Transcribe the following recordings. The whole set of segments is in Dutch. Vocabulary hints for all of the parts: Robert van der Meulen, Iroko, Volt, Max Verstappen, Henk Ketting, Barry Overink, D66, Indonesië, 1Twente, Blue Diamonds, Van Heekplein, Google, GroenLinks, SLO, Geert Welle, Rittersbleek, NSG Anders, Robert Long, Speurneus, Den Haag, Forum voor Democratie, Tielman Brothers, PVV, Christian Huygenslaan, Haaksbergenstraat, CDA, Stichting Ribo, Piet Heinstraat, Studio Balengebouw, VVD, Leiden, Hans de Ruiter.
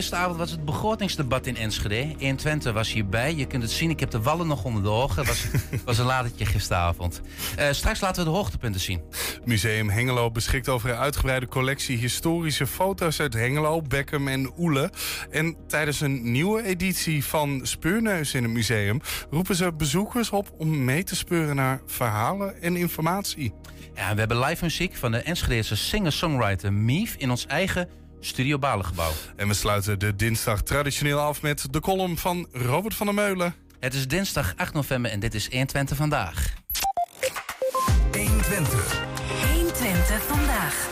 Gisteravond was het begrotingsdebat in Enschede. 1Twente was hierbij. Je kunt het zien, ik heb de wallen nog onder de ogen. Dat was een latertje gisteravond. Straks laten we de hoogtepunten zien. Museum Hengelo beschikt over een uitgebreide collectie historische foto's uit Hengelo, Beckum en Oele. En tijdens een nieuwe editie van Speurneus in het museum roepen ze bezoekers op om mee te speuren naar verhalen en informatie. Ja, we hebben live muziek van de Enschedese singer-songwriter Mief in ons eigen Studio Balengebouw. En we sluiten de dinsdag traditioneel af met de column van Robert van der Meulen. Het is dinsdag 8 november en dit is 1Twente Vandaag. 1Twente Vandaag.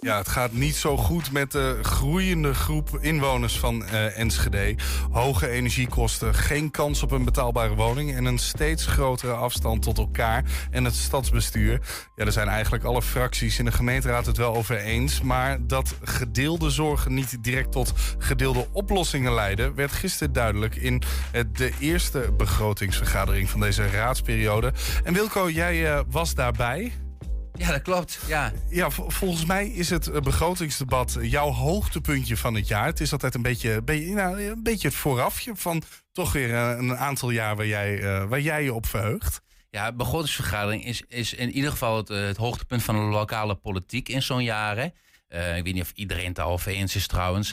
Ja, het gaat niet zo goed met de groeiende groep inwoners van Enschede. Hoge energiekosten, geen kans op een betaalbare woning en een steeds grotere afstand tot elkaar en het stadsbestuur. Ja, er zijn eigenlijk alle fracties in de gemeenteraad het wel over eens. Maar dat gedeelde zorgen niet direct tot gedeelde oplossingen leiden, werd gisteren duidelijk in de eerste begrotingsvergadering van deze raadsperiode. En Wilco, jij was daarbij. Ja, dat klopt. Ja, volgens mij is het begrotingsdebat jouw hoogtepuntje van het jaar. Het is altijd een beetje het voorafje van toch weer een aantal jaar waar jij je op verheugt. Ja, begrotingsvergadering is in ieder geval het hoogtepunt van de lokale politiek in zo'n jaren. Ik weet niet of iedereen het daarover eens is trouwens.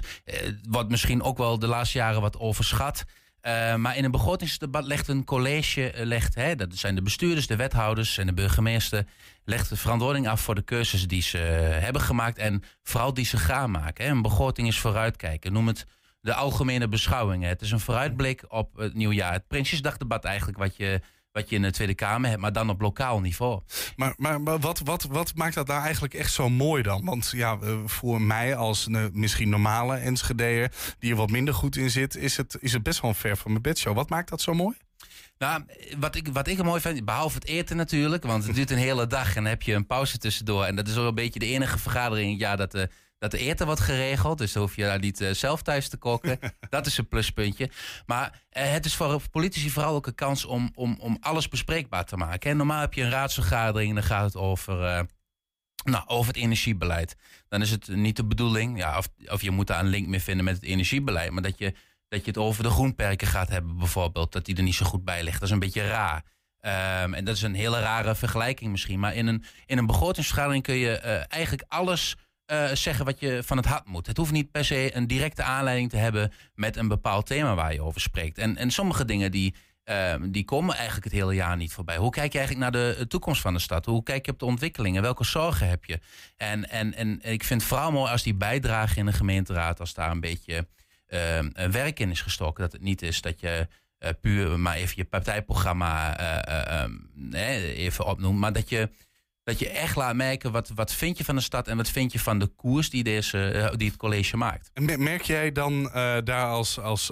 Wordt misschien ook wel de laatste jaren wat overschat. Maar in een begrotingsdebat legt een college, dat zijn de bestuurders, de wethouders en de burgemeester, legt de verantwoording af voor de keuzes die ze hebben gemaakt en vooral die ze gaan maken. Een begroting is vooruitkijken, noem het de algemene beschouwingen. Het is een vooruitblik op het nieuwjaar. Het Prinsjesdagdebat eigenlijk wat je in de Tweede Kamer hebt, maar dan op lokaal niveau. Maar wat maakt dat nou eigenlijk echt zo mooi dan? Want ja, voor mij als een misschien normale Enschedeër die er wat minder goed in zit, is het best wel een ver van mijn bedshow. Wat maakt dat zo mooi? Nou, wat ik er mooi vind, behalve het eten natuurlijk, want het duurt een hele dag en dan heb je een pauze tussendoor. En dat is wel een beetje de enige vergadering in het jaar dat de eten wordt geregeld. Dus dan hoef je daar niet zelf thuis te koken. Dat is een pluspuntje. Maar het is voor politici vooral ook een kans om alles bespreekbaar te maken. En normaal heb je een raadsvergadering en dan gaat het over het energiebeleid. Dan is het niet de bedoeling, of je moet daar een link mee vinden met het energiebeleid, maar dat je het over de groenperken gaat hebben bijvoorbeeld, dat die er niet zo goed bij ligt. Dat is een beetje raar. En dat is een hele rare vergelijking misschien. Maar in een begrotingsvergadering kun je eigenlijk alles zeggen wat je van het hart moet. Het hoeft niet per se een directe aanleiding te hebben met een bepaald thema waar je over spreekt. En sommige dingen die komen eigenlijk het hele jaar niet voorbij. Hoe kijk je eigenlijk naar de toekomst van de stad? Hoe kijk je op de ontwikkelingen? Welke zorgen heb je? En ik vind het vooral mooi als die bijdrage in de gemeenteraad, als daar een beetje werk in is gestoken. Dat het niet is dat je puur maar even je partijprogramma even opnoemt, maar dat je echt laat merken wat vind je van de stad en wat vind je van de koers die het college maakt. En merk jij dan daar als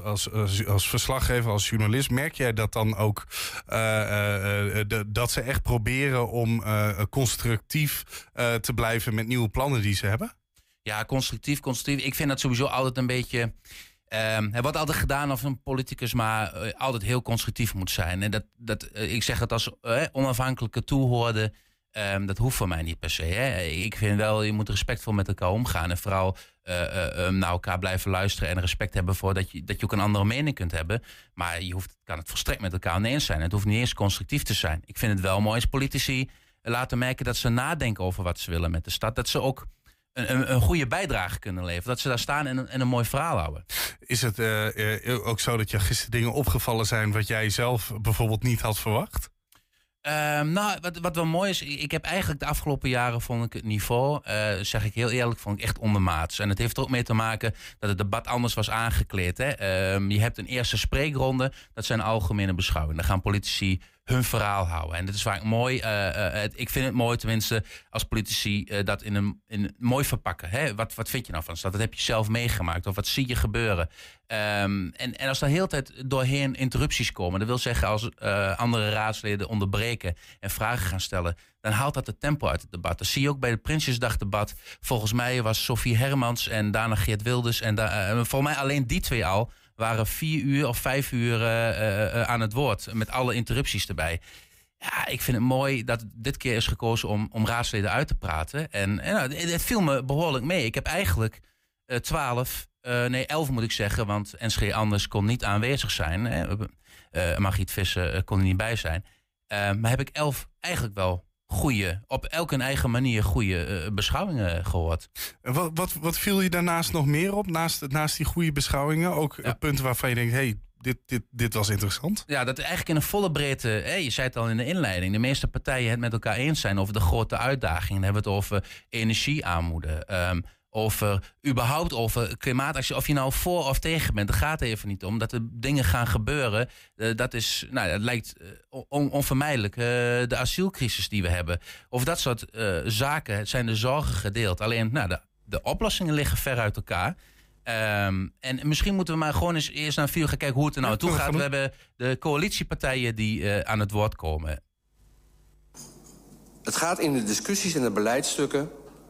verslaggever, als journalist, merk jij dat dan ook dat ze echt proberen om constructief te blijven met nieuwe plannen die ze hebben? Ja, constructief. Ik vind dat sowieso altijd een beetje, het wordt altijd gedaan of een politicus maar altijd heel constructief moet zijn. En ik zeg het als onafhankelijke toehoorder. Dat hoeft voor mij niet per se. Hè. Ik vind wel, je moet respectvol met elkaar omgaan. En vooral naar elkaar blijven luisteren. En respect hebben voor dat je ook een andere mening kunt hebben. Maar je kan het volstrekt met elkaar oneens zijn. Het hoeft niet eens constructief te zijn. Ik vind het wel mooi als politici laten merken dat ze nadenken over wat ze willen met de stad. Dat ze ook een goede bijdrage kunnen leveren. Dat ze daar staan en een mooi verhaal houden. Is het ook zo dat je gisteren dingen opgevallen zijn wat jij zelf bijvoorbeeld niet had verwacht? Wat wel mooi is, ik heb eigenlijk de afgelopen jaren vond ik het niveau, zeg ik heel eerlijk, vond ik echt ondermaats. En het heeft er ook mee te maken dat het debat anders was aangekleed. Hè? Je hebt een eerste spreekronde, dat zijn algemene beschouwingen. Dan gaan politici hun verhaal houden. En dat is vaak mooi. Ik vind het mooi tenminste als politici dat in een mooi verpakken. Hè? Wat vind je nou van de stad? Dat heb je zelf meegemaakt. Of wat zie je gebeuren? En als daar heel de tijd doorheen interrupties komen. Dat wil zeggen als andere raadsleden onderbreken en vragen gaan stellen. Dan haalt dat het tempo uit het debat. Dat zie je ook bij het Prinsjesdagdebat. Volgens mij was Sophie Hermans en daarna Geert Wilders. En voor mij alleen die twee al waren 4 uur of 5 uur aan het woord, met alle interrupties erbij. Ja, ik vind het mooi dat dit keer is gekozen om raadsleden uit te praten. En het viel me behoorlijk mee. Ik heb eigenlijk 12 Nee, 11 moet ik zeggen, want NSG Anders kon niet aanwezig zijn. Margriet Visser kon er niet bij zijn. Maar heb ik 11 eigenlijk wel goede, op elke eigen manier goede beschouwingen gehoord. Wat viel je daarnaast nog meer op? Naast die goede beschouwingen? Ook punten waarvan je denkt, hey, dit was interessant. Ja, dat eigenlijk in een volle breedte, je zei het al in de inleiding, de meeste partijen het met elkaar eens zijn over de grote uitdagingen. Dan hebben we het over energiearmoede, over überhaupt over klimaatactie. Of je nou voor of tegen bent, dat gaat er even niet om. Dat er dingen gaan gebeuren, dat lijkt onvermijdelijk. De asielcrisis die we hebben. Of dat soort zaken zijn de zorgen gedeeld. Alleen de oplossingen liggen ver uit elkaar. En misschien moeten we maar gewoon eens eerst naar vuur gaan kijken hoe het er nou toe gaat. We hebben de coalitiepartijen die aan het woord komen. Het gaat in de discussies en de beleidsstukken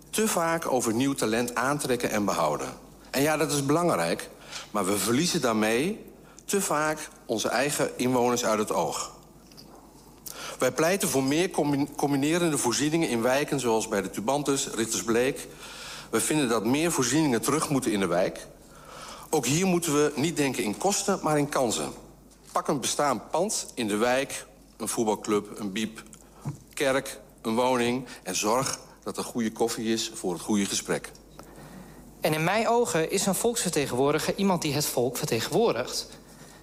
te vaak over nieuw talent aantrekken en behouden. En ja, dat is belangrijk, maar we verliezen daarmee te vaak onze eigen inwoners uit het oog. Wij pleiten voor meer combinerende voorzieningen in wijken zoals bij de Tubantus, Rittersbleek. We vinden dat meer voorzieningen terug moeten in de wijk. Ook hier moeten we niet denken in kosten, maar in kansen. Pak een bestaand pand in de wijk, een voetbalclub, een biep, kerk, een woning en zorg dat er goede koffie is voor het goede gesprek. En in mijn ogen is een volksvertegenwoordiger iemand die het volk vertegenwoordigt.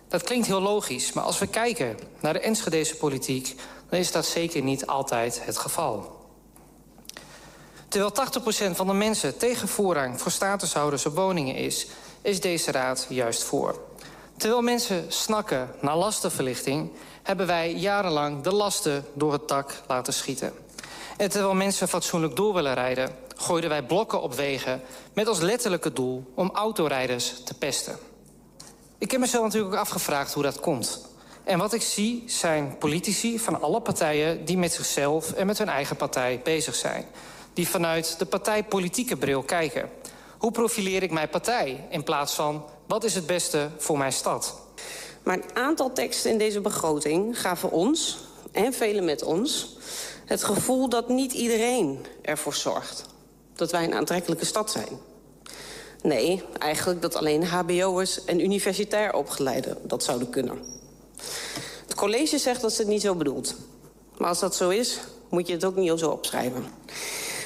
Dat klinkt heel logisch, maar als we kijken naar de Enschedese politiek, dan is dat zeker niet altijd het geval. Terwijl 80% van de mensen tegen voorrang voor statushouders op woningen is, is deze raad juist voor. Terwijl mensen snakken naar lastenverlichting, hebben wij jarenlang de lasten door het dak laten schieten. En terwijl mensen fatsoenlijk door willen rijden, gooiden wij blokken op wegen met als letterlijke doel om autorijders te pesten. Ik heb mezelf natuurlijk ook afgevraagd hoe dat komt. En wat ik zie zijn politici van alle partijen die met zichzelf en met hun eigen partij bezig zijn. Die vanuit de partijpolitieke bril kijken. Hoe profileer ik mijn partij in plaats van wat is het beste voor mijn stad? Maar een aantal teksten in deze begroting gaven ons, en velen met ons, het gevoel dat niet iedereen ervoor zorgt dat wij een aantrekkelijke stad zijn. Nee, eigenlijk dat alleen hbo'ers en universitair opgeleiden dat zouden kunnen. Het college zegt dat ze het niet zo bedoelt. Maar als dat zo is, moet je het ook niet zo opschrijven.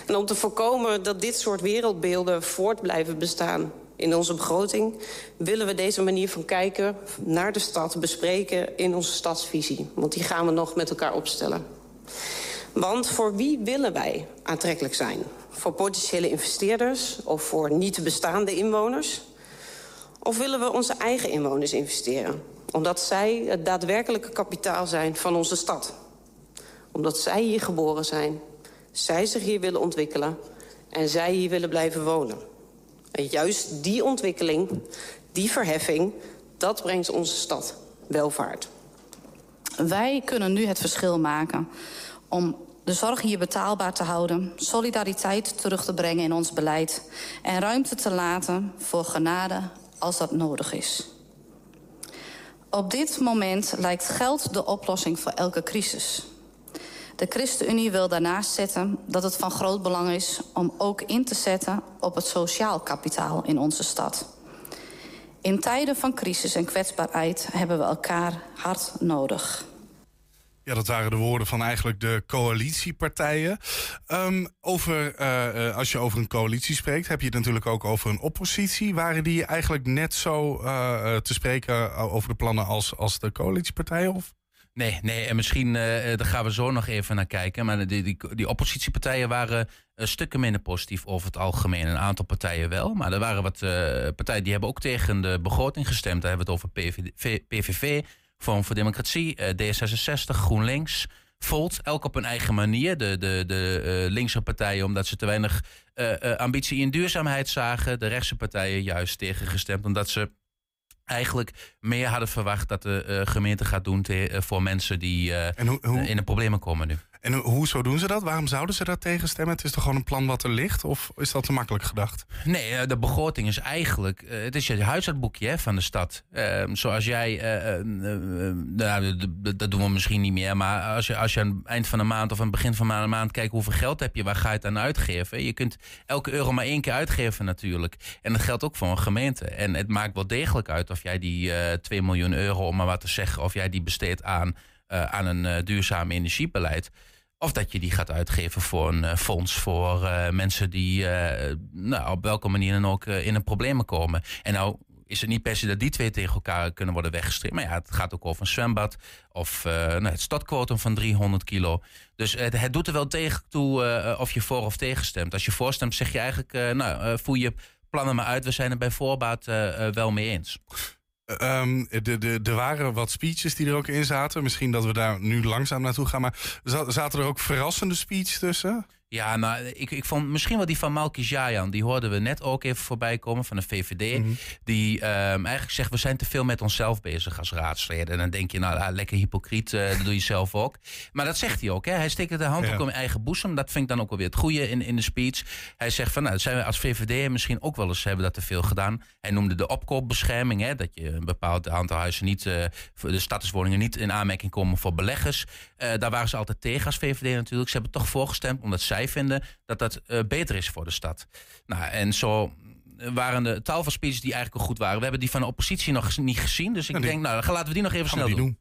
En om te voorkomen dat dit soort wereldbeelden voort blijven bestaan in onze begroting, willen we deze manier van kijken naar de stad bespreken in onze stadsvisie. Want die gaan we nog met elkaar opstellen. Want voor wie willen wij aantrekkelijk zijn? Voor potentiële investeerders of voor niet bestaande inwoners? Of willen we onze eigen inwoners investeren? Omdat zij het daadwerkelijke kapitaal zijn van onze stad. Omdat zij hier geboren zijn, zij zich hier willen ontwikkelen en zij hier willen blijven wonen. En juist die ontwikkeling, die verheffing, dat brengt onze stad welvaart. Wij kunnen nu het verschil maken om de zorg hier betaalbaar te houden, solidariteit terug te brengen in ons beleid en ruimte te laten voor genade als dat nodig is. Op dit moment lijkt geld de oplossing voor elke crisis. De ChristenUnie wil daarnaast zetten dat het van groot belang is om ook in te zetten op het sociaal kapitaal in onze stad. In tijden van crisis en kwetsbaarheid hebben we elkaar hard nodig. Ja, dat waren de woorden van eigenlijk de coalitiepartijen. Als je over een coalitie spreekt, heb je het natuurlijk ook over een oppositie. Waren die eigenlijk net zo te spreken over de plannen als de coalitiepartijen? Of? Nee, en misschien, daar gaan we zo nog even naar kijken. Maar die oppositiepartijen waren stukken minder positief over het algemeen. Een aantal partijen wel. Maar er waren wat partijen die hebben ook tegen de begroting gestemd. Daar hebben we het over PVV, Forum voor Democratie, D66, GroenLinks, Volt. Elk op hun eigen manier. De linkse partijen omdat ze te weinig ambitie in duurzaamheid zagen. De rechtse partijen juist tegengestemd omdat ze eigenlijk meer hadden verwacht dat de gemeente gaat doen voor mensen die in de problemen komen nu. En hoezo doen ze dat? Waarom zouden ze daar tegenstemmen? Het is toch gewoon een plan wat er ligt? Of is dat te makkelijk gedacht? Nee, de begroting is eigenlijk... Het is je huishoudboekje van de stad. Zoals jij... dat doen we misschien niet meer. Maar als je aan het eind van de maand of aan het begin van de maand kijkt... hoeveel geld heb je, waar ga je het aan uitgeven? Je kunt elke euro maar 1 keer uitgeven natuurlijk. En dat geldt ook voor een gemeente. En het maakt wel degelijk uit of jij die 2 miljoen euro, om maar wat te zeggen... of jij die besteedt aan een duurzaam energiebeleid. Of dat je die gaat uitgeven voor een fonds voor mensen die op welke manier dan ook in een problemen komen. En nou is het niet per se dat die twee tegen elkaar kunnen worden weggestreept. Maar ja, het gaat ook over een zwembad of het stadquotum van 300 kilo. Dus het doet er wel tegen toe of je voor of tegen stemt. Als je voor stemt zeg je eigenlijk, voer je plannen maar uit. We zijn er bij voorbaat wel mee eens. Er waren wat speeches die er ook in zaten. Misschien dat we daar nu langzaam naartoe gaan. Maar zaten er ook verrassende speeches tussen? Ja, ik vond misschien wel die van Malki Jayan. Die hoorden we net ook even voorbij komen van de VVD. Mm-hmm. Die eigenlijk zegt, we zijn te veel met onszelf bezig als raadsleden. En dan denk je, lekker hypocriet, dat doe je zelf ook. Maar dat zegt hij ook, hè. Hij steekt de hand ook in eigen boezem. Dat vind ik dan ook alweer het goede in de speech. Hij zegt van, zijn we als VVD misschien ook wel eens hebben dat te veel gedaan. Hij noemde de opkoopbescherming, hè. Dat je een bepaald aantal huizen niet, de statuswoningen niet in aanmerking komen voor beleggers. Daar waren ze altijd tegen als VVD natuurlijk. Ze hebben toch voorgestemd, omdat zij vinden dat beter is voor de stad. En zo waren de tal van speeches die eigenlijk al goed waren. We hebben die van de oppositie nog niet gezien. Dus ik denk, laten we die nog even snel doen.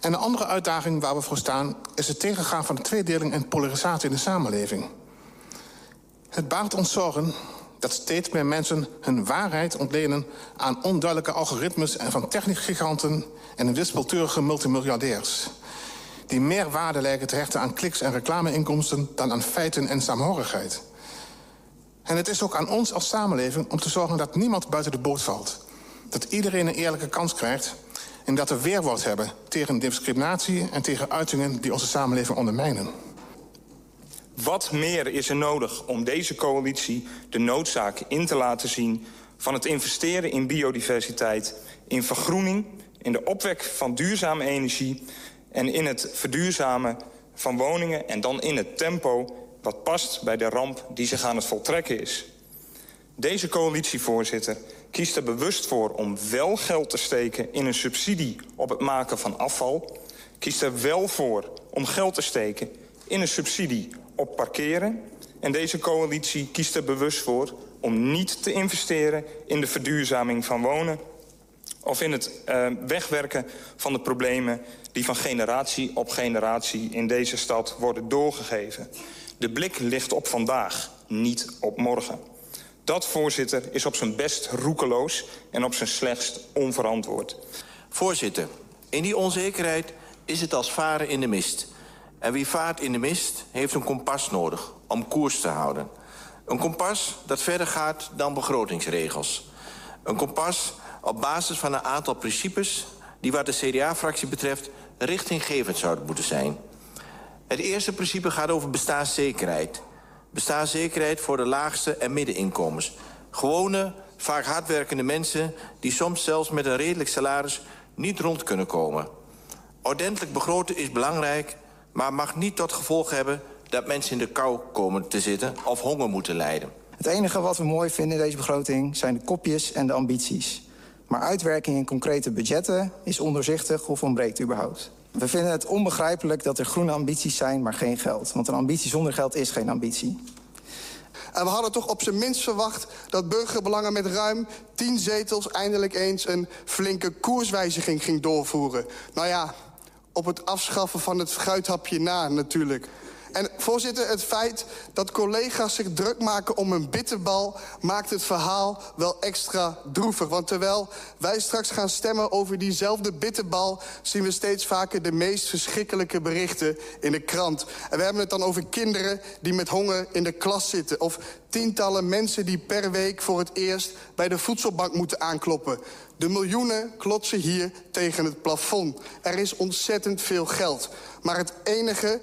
En een andere uitdaging waar we voor staan... is het tegengaan van de tweedeling en polarisatie in de samenleving. Het baart ons zorgen dat steeds meer mensen hun waarheid ontlenen... aan onduidelijke algoritmes en van techniekgiganten... en wispelturige multimiljardairs... die meer waarde lijken te hechten aan kliks en reclameinkomsten... dan aan feiten en saamhorigheid. En het is ook aan ons als samenleving om te zorgen dat niemand buiten de boot valt. Dat iedereen een eerlijke kans krijgt... en dat we weerwoord hebben tegen discriminatie... en tegen uitingen die onze samenleving ondermijnen. Wat meer is er nodig om deze coalitie de noodzaak in te laten zien... van het investeren in biodiversiteit, in vergroening... in de opwek van duurzame energie... en in het verduurzamen van woningen en dan in het tempo... wat past bij de ramp die zich aan het voltrekken is. Deze coalitievoorzitter kiest er bewust voor om wel geld te steken... in een subsidie op het maken van afval. Kiest er wel voor om geld te steken in een subsidie op parkeren. En deze coalitie kiest er bewust voor om niet te investeren... in de verduurzaming van wonen. Of in het wegwerken van de problemen die van generatie op generatie in deze stad worden doorgegeven. De blik ligt op vandaag, niet op morgen. Dat, voorzitter, is op zijn best roekeloos en op zijn slechtst onverantwoord. Voorzitter, in die onzekerheid is het als varen in de mist. En wie vaart in de mist heeft een kompas nodig om koers te houden. Een kompas dat verder gaat dan begrotingsregels. Een kompas... op basis van een aantal principes die wat de CDA-fractie betreft richtinggevend zouden moeten zijn. Het eerste principe gaat over bestaanszekerheid. Bestaanszekerheid voor de laagste en middeninkomens. Gewone, vaak hardwerkende mensen die soms zelfs met een redelijk salaris niet rond kunnen komen. Ordentelijk begroten is belangrijk, maar mag niet tot gevolg hebben dat mensen in de kou komen te zitten of honger moeten lijden. Het enige wat we mooi vinden in deze begroting zijn de kopjes en de ambities. Maar uitwerking in concrete budgetten is ondoorzichtig of ontbreekt überhaupt. We vinden het onbegrijpelijk dat er groene ambities zijn, maar geen geld. Want een ambitie zonder geld is geen ambitie. En we hadden toch op zijn minst verwacht dat Burgerbelangen met ruim 10 zetels... eindelijk eens een flinke koerswijziging ging doorvoeren. Nou ja, op het afschaffen van het fruithapje na natuurlijk. En voorzitter, het feit dat collega's zich druk maken om een bitterbal... maakt het verhaal wel extra droevig. Want terwijl wij straks gaan stemmen over diezelfde bitterbal... zien we steeds vaker de meest verschrikkelijke berichten in de krant. En we hebben het dan over kinderen die met honger in de klas zitten... of tientallen mensen die per week voor het eerst bij de voedselbank moeten aankloppen... De miljoenen klotsen hier tegen het plafond. Er is ontzettend veel geld. Maar het enige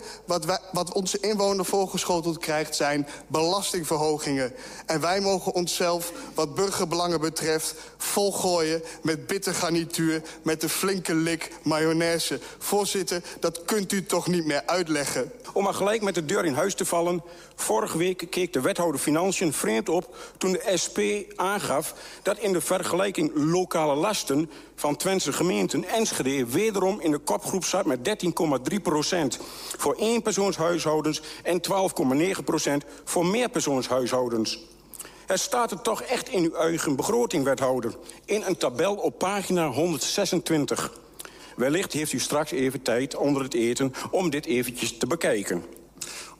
wat onze inwoner voorgeschoteld krijgt zijn belastingverhogingen. En wij mogen onszelf, wat burgerbelangen betreft, volgooien met bitter garnituur, met de flinke lik mayonaise. Voorzitter, dat kunt u toch niet meer uitleggen. Om maar gelijk met de deur in huis te vallen, vorige week keek de wethouder Financiën vreemd op toen de SP aangaf dat in de vergelijking lokale lasten van Twentse gemeenten Enschede wederom in de kopgroep zat met 13,3% voor eenpersoonshuishoudens en 12,9% voor meerpersoonshuishoudens. Het staat er toch echt in uw eigen begroting, wethouder, in een tabel op pagina 126. Wellicht heeft u straks even tijd onder het eten om dit eventjes te bekijken.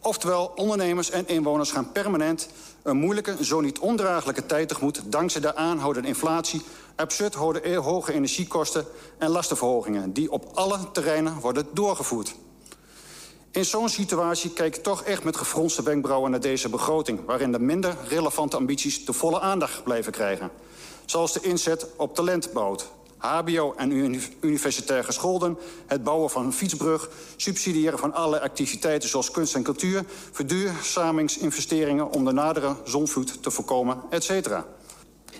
Oftewel, ondernemers en inwoners gaan permanent een moeilijke, zo niet ondraaglijke tijd tegemoet dankzij de aanhoudende inflatie, absurd hoge energiekosten en lastenverhogingen die op alle terreinen worden doorgevoerd. In zo'n situatie kijk ik toch echt met gefronste wenkbrauwen naar deze begroting, waarin de minder relevante ambities de volle aandacht blijven krijgen. Zoals de inzet op talentbouw, hbo- en universitair gescholden, het bouwen van een fietsbrug, subsidiëren van allerlei activiteiten zoals kunst en cultuur, verduurzamingsinvesteringen om de nadere zonvloed te voorkomen, etc.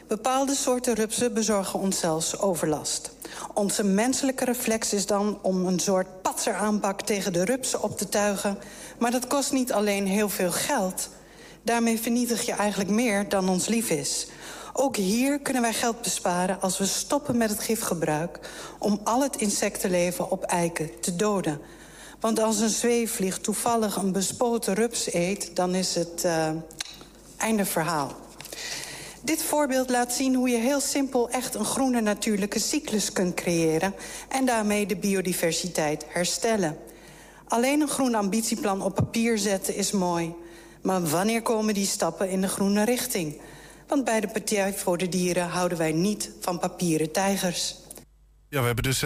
Bepaalde soorten rupsen bezorgen ons zelfs overlast. Onze menselijke reflex is dan om een soort patseraanpak tegen de rupsen op te tuigen. Maar dat kost niet alleen heel veel geld. Daarmee vernietig je eigenlijk meer dan ons lief is. Ook hier kunnen wij geld besparen als we stoppen met het gifgebruik om al het insectenleven op eiken te doden. Want als een zweefvlieg toevallig een bespoten rups eet, dan is het einde verhaal. Dit voorbeeld laat zien hoe je heel simpel echt een groene natuurlijke cyclus kunt creëren en daarmee de biodiversiteit herstellen. Alleen een groen ambitieplan op papier zetten is mooi. Maar wanneer komen die stappen in de groene richting? Want bij de Partij voor de Dieren houden wij niet van papieren tijgers. Ja, we hebben dus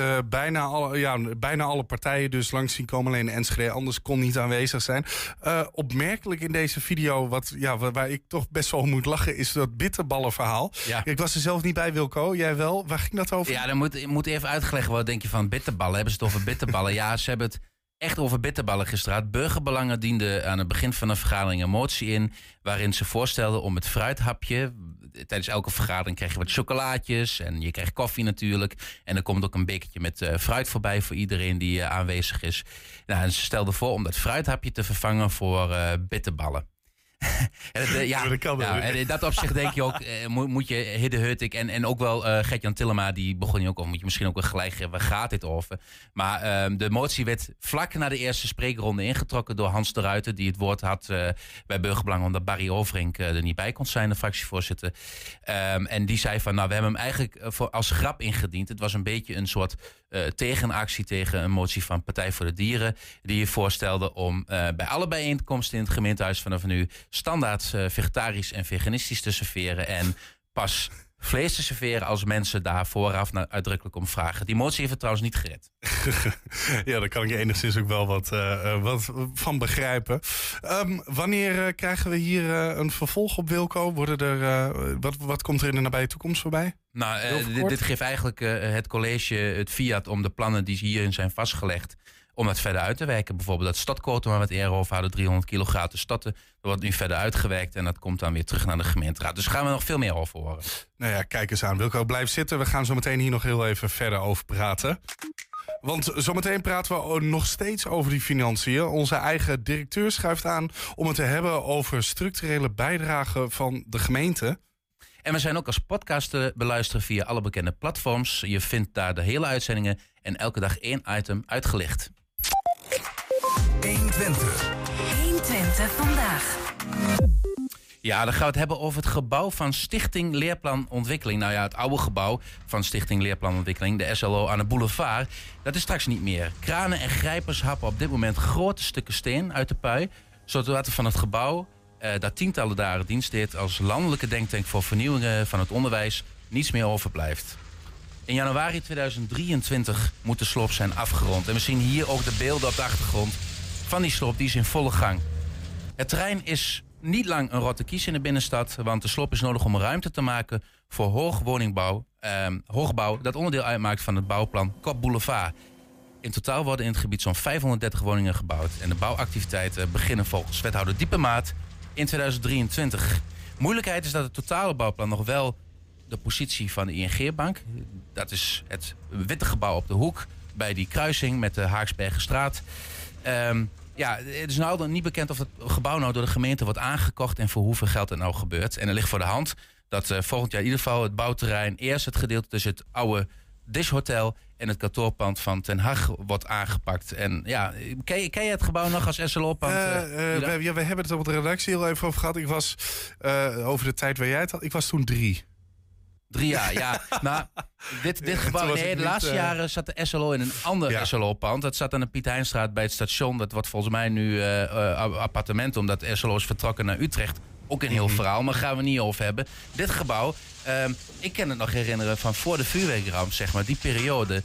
bijna alle partijen dus langs zien komen. Alleen NSG Anders kon niet aanwezig zijn. Opmerkelijk in deze video, waar ik toch best wel om moet lachen, is dat bitterballenverhaal. Ja. Ik was er zelf niet bij, Wilco. Jij wel? Waar ging dat over? Ja, dan moet even uitgelegd worden. Denk je van bitterballen? Hebben ze het over bitterballen? Ja, ze hebben het echt over bitterballen gestraat. Burgerbelangen diende aan het begin van een vergadering een motie in waarin ze voorstelden om het fruithapje. Tijdens elke vergadering krijg je wat chocolaatjes en je krijgt koffie natuurlijk. En er komt ook een bekertje met fruit voorbij voor iedereen die aanwezig is. Nou, en ze stelden voor om dat fruithapje te vervangen voor bitterballen. En in dat opzicht denk je ook, moet je Hidde Heutik en ook wel Gert-Jan Tillema, die begon je ook over, moet je misschien ook wel gelijk geven, waar gaat dit over? Maar de motie werd vlak na de eerste spreekronde ingetrokken door Hans de Ruiter, die het woord had bij Burgerbelangen, omdat Barry Overink er niet bij kon zijn, de fractievoorzitter. En die zei van, nou, we hebben hem eigenlijk als grap ingediend. Het was een beetje een soort tegenactie tegen een motie van Partij voor de Dieren, die je voorstelde om bij alle bijeenkomsten in het gemeentehuis vanaf nu standaard vegetarisch en veganistisch te serveren en pas vlees te serveren als mensen daar vooraf uitdrukkelijk om vragen. Die motie heeft het trouwens niet gered. Ja, daar kan ik enigszins ook wel wat van begrijpen. Wanneer krijgen we hier een vervolg op, Wilco? Wat komt er in de nabije toekomst voorbij? Nou, dit geeft eigenlijk het college het fiat om de plannen die hierin zijn vastgelegd om dat verder uit te werken. Bijvoorbeeld dat stadquotum waar we het eerder over hadden, 300 kilo gratis statten. Dat wordt nu verder uitgewerkt en dat komt dan weer terug naar de gemeenteraad. Dus daar gaan we nog veel meer over horen. Nou ja, kijk eens aan. Wilco, blijf zitten. We gaan zo meteen hier nog heel even verder over praten. Want zometeen praten we nog steeds over die financiën. Onze eigen directeur schuift aan om het te hebben over structurele bijdragen van de gemeente. En we zijn ook als podcast te beluisteren via alle bekende platforms. Je vindt daar de hele uitzendingen en elke dag 1 item uitgelicht. 1Twente vandaag. Ja, dan gaan we het hebben over het gebouw van Stichting Leerplanontwikkeling. Nou ja, het oude gebouw van Stichting Leerplanontwikkeling, de SLO aan de boulevard, dat is straks niet meer. Kranen en grijpers happen op dit moment grote stukken steen uit de pui, zodat er van het gebouw, dat tientallen jaren dienst deed als landelijke denktank voor vernieuwingen van het onderwijs, niets meer overblijft. In januari 2023 moet de sloop zijn afgerond. En we zien hier ook de beelden op de achtergrond van die sloop, die is in volle gang. Het terrein is niet lang een rotte kies in de binnenstad, want de slop is nodig om ruimte te maken voor hoogwoningbouw, hoogbouw dat onderdeel uitmaakt van het bouwplan Kop Boulevard. In totaal worden in het gebied zo'n 530 woningen gebouwd. En de bouwactiviteiten beginnen volgens wethouder Diepemaat in 2023. Moeilijkheid is dat het totale bouwplan nog wel de positie van de ING-bank, dat is het witte gebouw op de hoek bij die kruising met de Haaksbergenstraat. Ja, het is nou dan niet bekend of het gebouw nou door de gemeente wordt aangekocht en voor hoeveel geld dat nou gebeurt. En er ligt voor de hand dat volgend jaar in ieder geval het bouwterrein, eerst het gedeelte tussen het oude Dishotel en het kantoorpand van Den Haag wordt aangepakt. En ja, ken je het gebouw nog als SLO-pand? We hebben het op de redactie heel even over gehad. Ik was, over de tijd waar jij het had, ik was toen 3. 3 jaar, ja. Nou, dit gebouw, nee, de laatste jaren zat de SLO in een ander SLO-pand. Dat zat aan de Piet Heinstraat bij het station. Dat wordt volgens mij nu appartement, omdat de SLO is vertrokken naar Utrecht. Ook een heel verhaal, maar gaan we niet over hebben. Dit gebouw, ik kan het nog herinneren van voor de vuurwerkramp, zeg maar, die periode.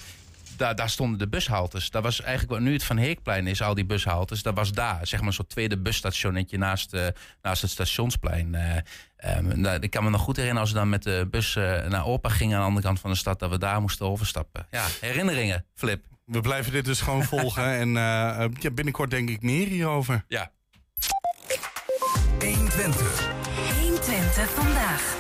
Daar stonden de bushaltes. Dat was eigenlijk wat nu het Van Heekplein is, al die bushaltes. Dat was daar, zeg maar, zo'n tweede busstationnetje naast het stationsplein. Ik kan me nog goed herinneren als we dan met de bus naar Opa gingen aan de andere kant van de stad, dat we daar moesten overstappen. Ja, herinneringen, Flip. We blijven dit dus gewoon volgen en binnenkort denk ik meer hierover. Ja. 1Twente vandaag.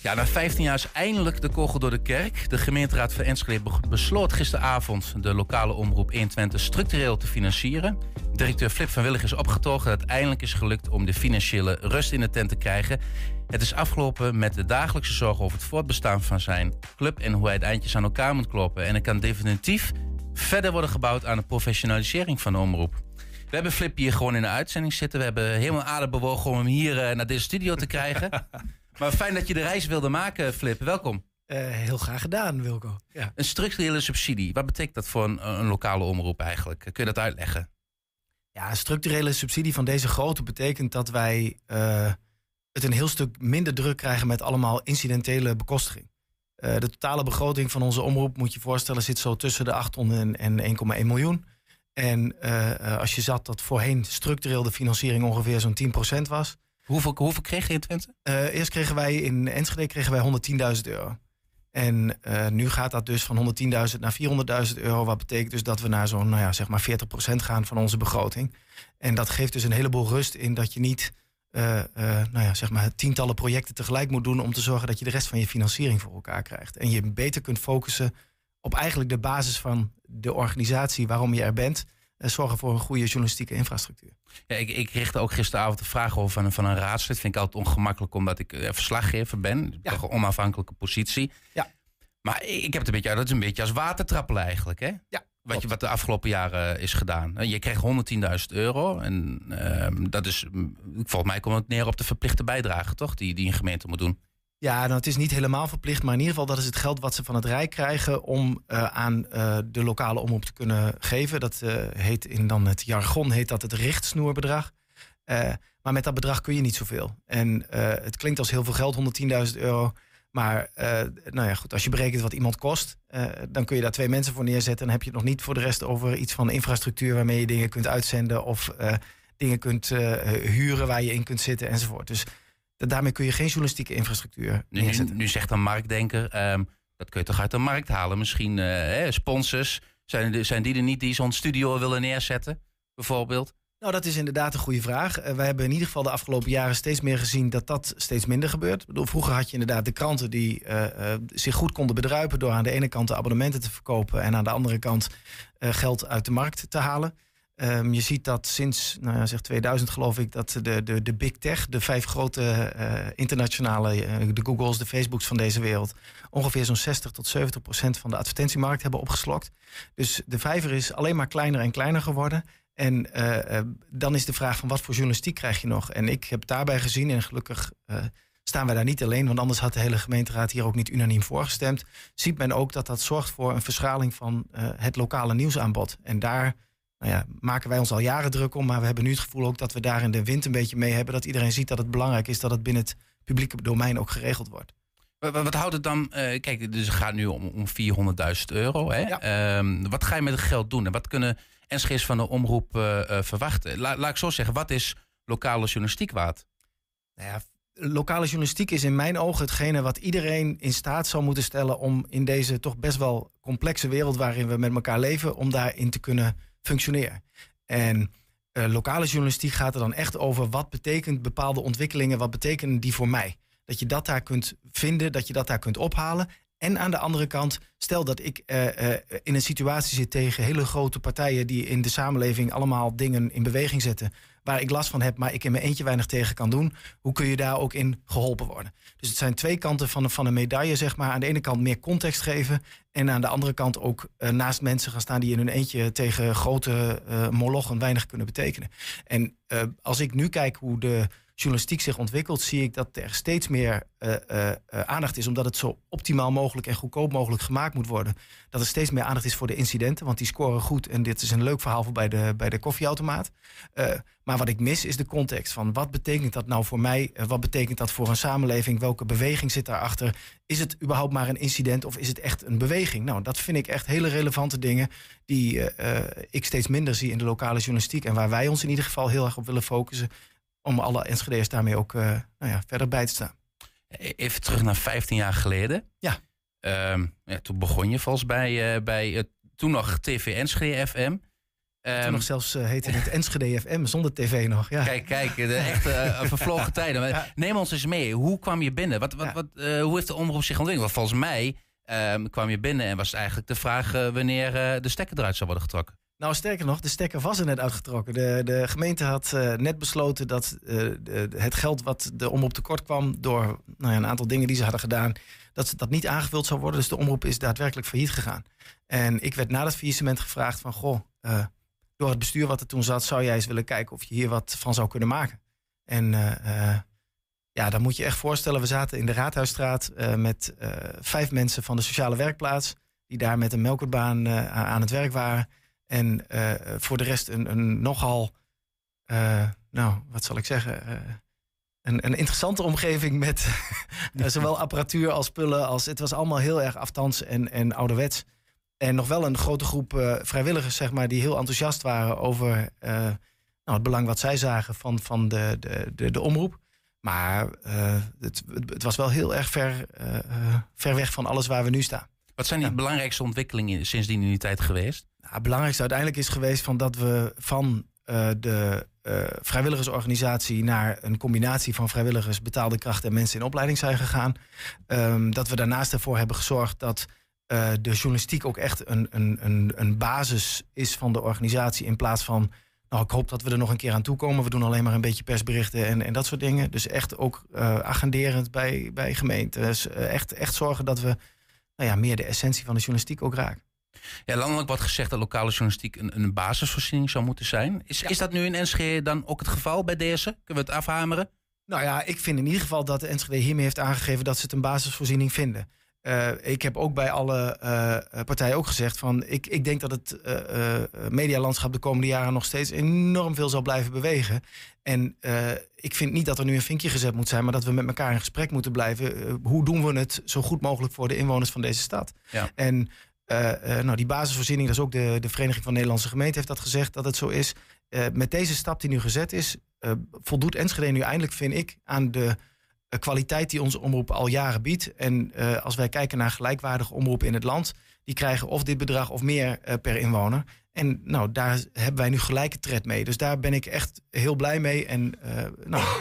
Ja, na 15 jaar is eindelijk de kogel door de kerk. De gemeenteraad van Enschede besloot gisteravond de lokale omroep 1Twente structureel te financieren. Directeur Flip van Willigen is opgetogen dat het eindelijk is gelukt om de financiële rust in de tent te krijgen. Het is afgelopen met de dagelijkse zorg over het voortbestaan van zijn club en hoe hij het eindjes aan elkaar moet kloppen. En er kan definitief verder worden gebouwd aan de professionalisering van de omroep. We hebben Flip hier gewoon in de uitzending zitten. We hebben helemaal aderbewogen om hem hier naar deze studio te krijgen. Maar fijn dat je de reis wilde maken, Flip. Welkom. Heel graag gedaan, Wilco. Ja. Een structurele subsidie. Wat betekent dat voor een lokale omroep eigenlijk? Kun je dat uitleggen? Ja, een structurele subsidie van deze grootte betekent dat wij het een heel stuk minder druk krijgen met allemaal incidentele bekostiging. De totale begroting van onze omroep, moet je voorstellen, zit zo tussen de 800 en 1,1 miljoen. En als je zat dat voorheen structureel de financiering ongeveer zo'n 10% was. Hoeveel kreeg je in Twente? Eerst kregen wij in Enschede €110.000. En nu gaat dat dus van 110.000 naar €400.000. Wat betekent dus dat we naar zo'n, zeg maar 40% gaan van onze begroting. En dat geeft dus een heleboel rust in dat je niet zeg maar tientallen projecten tegelijk moet doen om te zorgen dat je de rest van je financiering voor elkaar krijgt. En je beter kunt focussen op eigenlijk de basis van de organisatie waarom je er bent. Zorgen voor een goede journalistieke infrastructuur. Ja, ik richtte ook gisteravond de vraag over van een raadslid. Vind ik altijd ongemakkelijk omdat ik verslaggever ben. Ja. Toch een onafhankelijke positie. Ja. Maar ik heb het een beetje, dat is een beetje als watertrappelen eigenlijk. Hè? Ja, wat de afgelopen jaren is gedaan. Je kreeg €110.000. En dat is, volgens mij komt het neer op de verplichte bijdrage, toch? Die een gemeente moet doen. Ja, nou, het is niet helemaal verplicht, maar in ieder geval dat is het geld wat ze van het Rijk krijgen om aan de lokale omroep te kunnen geven. Dat heet in dan het jargon heet dat het richtsnoerbedrag. Maar met dat bedrag kun je niet zoveel. En het klinkt als heel veel geld, €110.000. Maar goed, als je berekent wat iemand kost, dan kun je daar 2 mensen voor neerzetten. En heb je het nog niet voor de rest over iets van infrastructuur waarmee je dingen kunt uitzenden of dingen kunt huren waar je in kunt zitten enzovoort. Dus daarmee kun je geen journalistieke infrastructuur neerzetten. Nu zegt een marktdenker, dat kun je toch uit de markt halen? Misschien sponsors, zijn die er niet die zo'n studio willen neerzetten, bijvoorbeeld? Nou, dat is inderdaad een goede vraag. Wij hebben in ieder geval de afgelopen jaren steeds meer gezien dat steeds minder gebeurt. Ik bedoel, vroeger had je inderdaad de kranten die zich goed konden bedruipen door aan de ene kant de abonnementen te verkopen en aan de andere kant geld uit de markt te halen. Je ziet dat sinds 2000 geloof ik dat de big tech, de 5 grote internationale, de Googles, de Facebooks van deze wereld, ongeveer zo'n 60% tot 70% van de advertentiemarkt hebben opgeslokt. Dus de vijver is alleen maar kleiner en kleiner geworden. En dan is de vraag van wat voor journalistiek krijg je nog? En ik heb daarbij gezien, en gelukkig staan wij daar niet alleen, want anders had de hele gemeenteraad hier ook niet unaniem voorgestemd, ziet men ook dat zorgt voor een verschraling van het lokale nieuwsaanbod. En daar maken wij ons al jaren druk om, maar we hebben nu het gevoel ook dat we daar in de wind een beetje mee hebben, dat iedereen ziet dat het belangrijk is dat het binnen het publieke domein ook geregeld wordt. Wat houdt het dan? Kijk, dus het gaat nu om €400.000. Hè? Ja. Wat ga je met het geld doen en wat kunnen NSG's van de omroep verwachten? Laat ik zo zeggen, wat is lokale journalistiek waard? Nou ja, lokale journalistiek is in mijn ogen hetgene wat iedereen in staat zou moeten stellen om in deze toch best wel complexe wereld waarin we met elkaar leven, om daarin te kunnen functioneren. En lokale journalistiek gaat er dan echt over wat betekent bepaalde ontwikkelingen, wat betekenen die voor mij? Dat je dat daar kunt vinden, dat je dat daar kunt ophalen. En aan de andere kant, stel dat ik in een situatie zit tegen hele grote partijen die in de samenleving allemaal dingen in beweging zetten waar ik last van heb, maar ik in mijn eentje weinig tegen kan doen. Hoe kun je daar ook in geholpen worden? Dus het zijn twee kanten van een medaille, zeg maar. Aan de ene kant meer context geven en aan de andere kant ook naast mensen gaan staan die in hun eentje tegen grote molochen weinig kunnen betekenen. En als ik nu kijk hoe de journalistiek zich ontwikkelt, zie ik dat er steeds meer aandacht is, omdat het zo optimaal mogelijk en goedkoop mogelijk gemaakt moet worden. Dat er steeds meer aandacht is voor de incidenten, want die scoren goed en dit is een leuk verhaal voor bij de koffieautomaat. Maar wat ik mis is de context van wat betekent dat nou voor mij? Wat betekent dat voor een samenleving? Welke beweging zit daarachter? Is het überhaupt maar een incident of is het echt een beweging? Nou, dat vind ik echt hele relevante dingen die ik steeds minder zie in de lokale journalistiek en waar wij ons in ieder geval heel erg op willen focussen, om alle Enschede'ers daarmee ook verder bij te staan. Even terug naar 15 jaar geleden. Ja. Toen begon je volgens mij bij toen nog TV Enschede FM. Toen nog zelfs heette het Enschede FM, zonder tv nog. Ja. Kijk, de echte vervlogen tijden. Maar ja. Neem ons eens mee, hoe kwam je binnen? Hoe heeft de omroep zich ontwikkeld? Want volgens mij kwam je binnen en was het eigenlijk de vraag wanneer de stekker eruit zou worden getrokken. Nou, sterker nog, de stekker was er net uitgetrokken. De gemeente had net besloten dat het geld wat de omroep tekort kwam door een aantal dingen die ze hadden gedaan, dat dat niet aangevuld zou worden. Dus de omroep is daadwerkelijk failliet gegaan. En ik werd na dat faillissement gevraagd van, door het bestuur wat er toen zat, zou jij eens willen kijken of je hier wat van zou kunnen maken. En dan moet je echt voorstellen, we zaten in de Raadhuisstraat met 5 mensen van de sociale werkplaats, die daar met een melkertbaan aan het werk waren. En voor de rest een nogal, een interessante omgeving met zowel apparatuur als spullen. Het was allemaal heel erg aftans en ouderwets. En nog wel een grote groep vrijwilligers, zeg maar, die heel enthousiast waren over het belang wat zij zagen van de omroep. Maar het was wel heel erg ver weg van alles waar we nu staan. Wat zijn die belangrijkste ontwikkelingen sindsdien in die tijd geweest? Nou, het belangrijkste uiteindelijk is geweest dat we van de vrijwilligersorganisatie naar een combinatie van vrijwilligers, betaalde kracht en mensen in opleiding zijn gegaan. Dat we daarnaast ervoor hebben gezorgd dat de journalistiek ook echt een basis is van de organisatie, in plaats van, ik hoop dat we er nog een keer aan toekomen. We doen alleen maar een beetje persberichten en dat soort dingen. Dus echt ook agenderend bij gemeentes. Echt zorgen dat we meer de essentie van de journalistiek ook raken. Ja, landelijk wordt gezegd dat lokale journalistiek een basisvoorziening zou moeten zijn. Is dat nu in Enschede dan ook het geval bij deze? Kunnen we het afhameren? Nou ja, ik vind in ieder geval dat de Enschede hiermee heeft aangegeven dat ze het een basisvoorziening vinden. Ik heb ook bij alle partijen ook gezegd van, ik denk dat het medialandschap de komende jaren nog steeds enorm veel zal blijven bewegen. En ik vind niet dat er nu een vinkje gezet moet zijn, maar dat we met elkaar in gesprek moeten blijven. Hoe doen we het zo goed mogelijk voor de inwoners van deze stad? Ja. En die basisvoorziening, dat is ook de Vereniging van Nederlandse Gemeenten heeft dat gezegd, dat het zo is. Met deze stap die nu gezet is, voldoet Enschede nu eindelijk, vind ik, aan de kwaliteit die onze omroep al jaren biedt. En als wij kijken naar gelijkwaardige omroepen in het land, die krijgen of dit bedrag of meer per inwoner. En daar hebben wij nu gelijke tred mee. Dus daar ben ik echt heel blij mee. En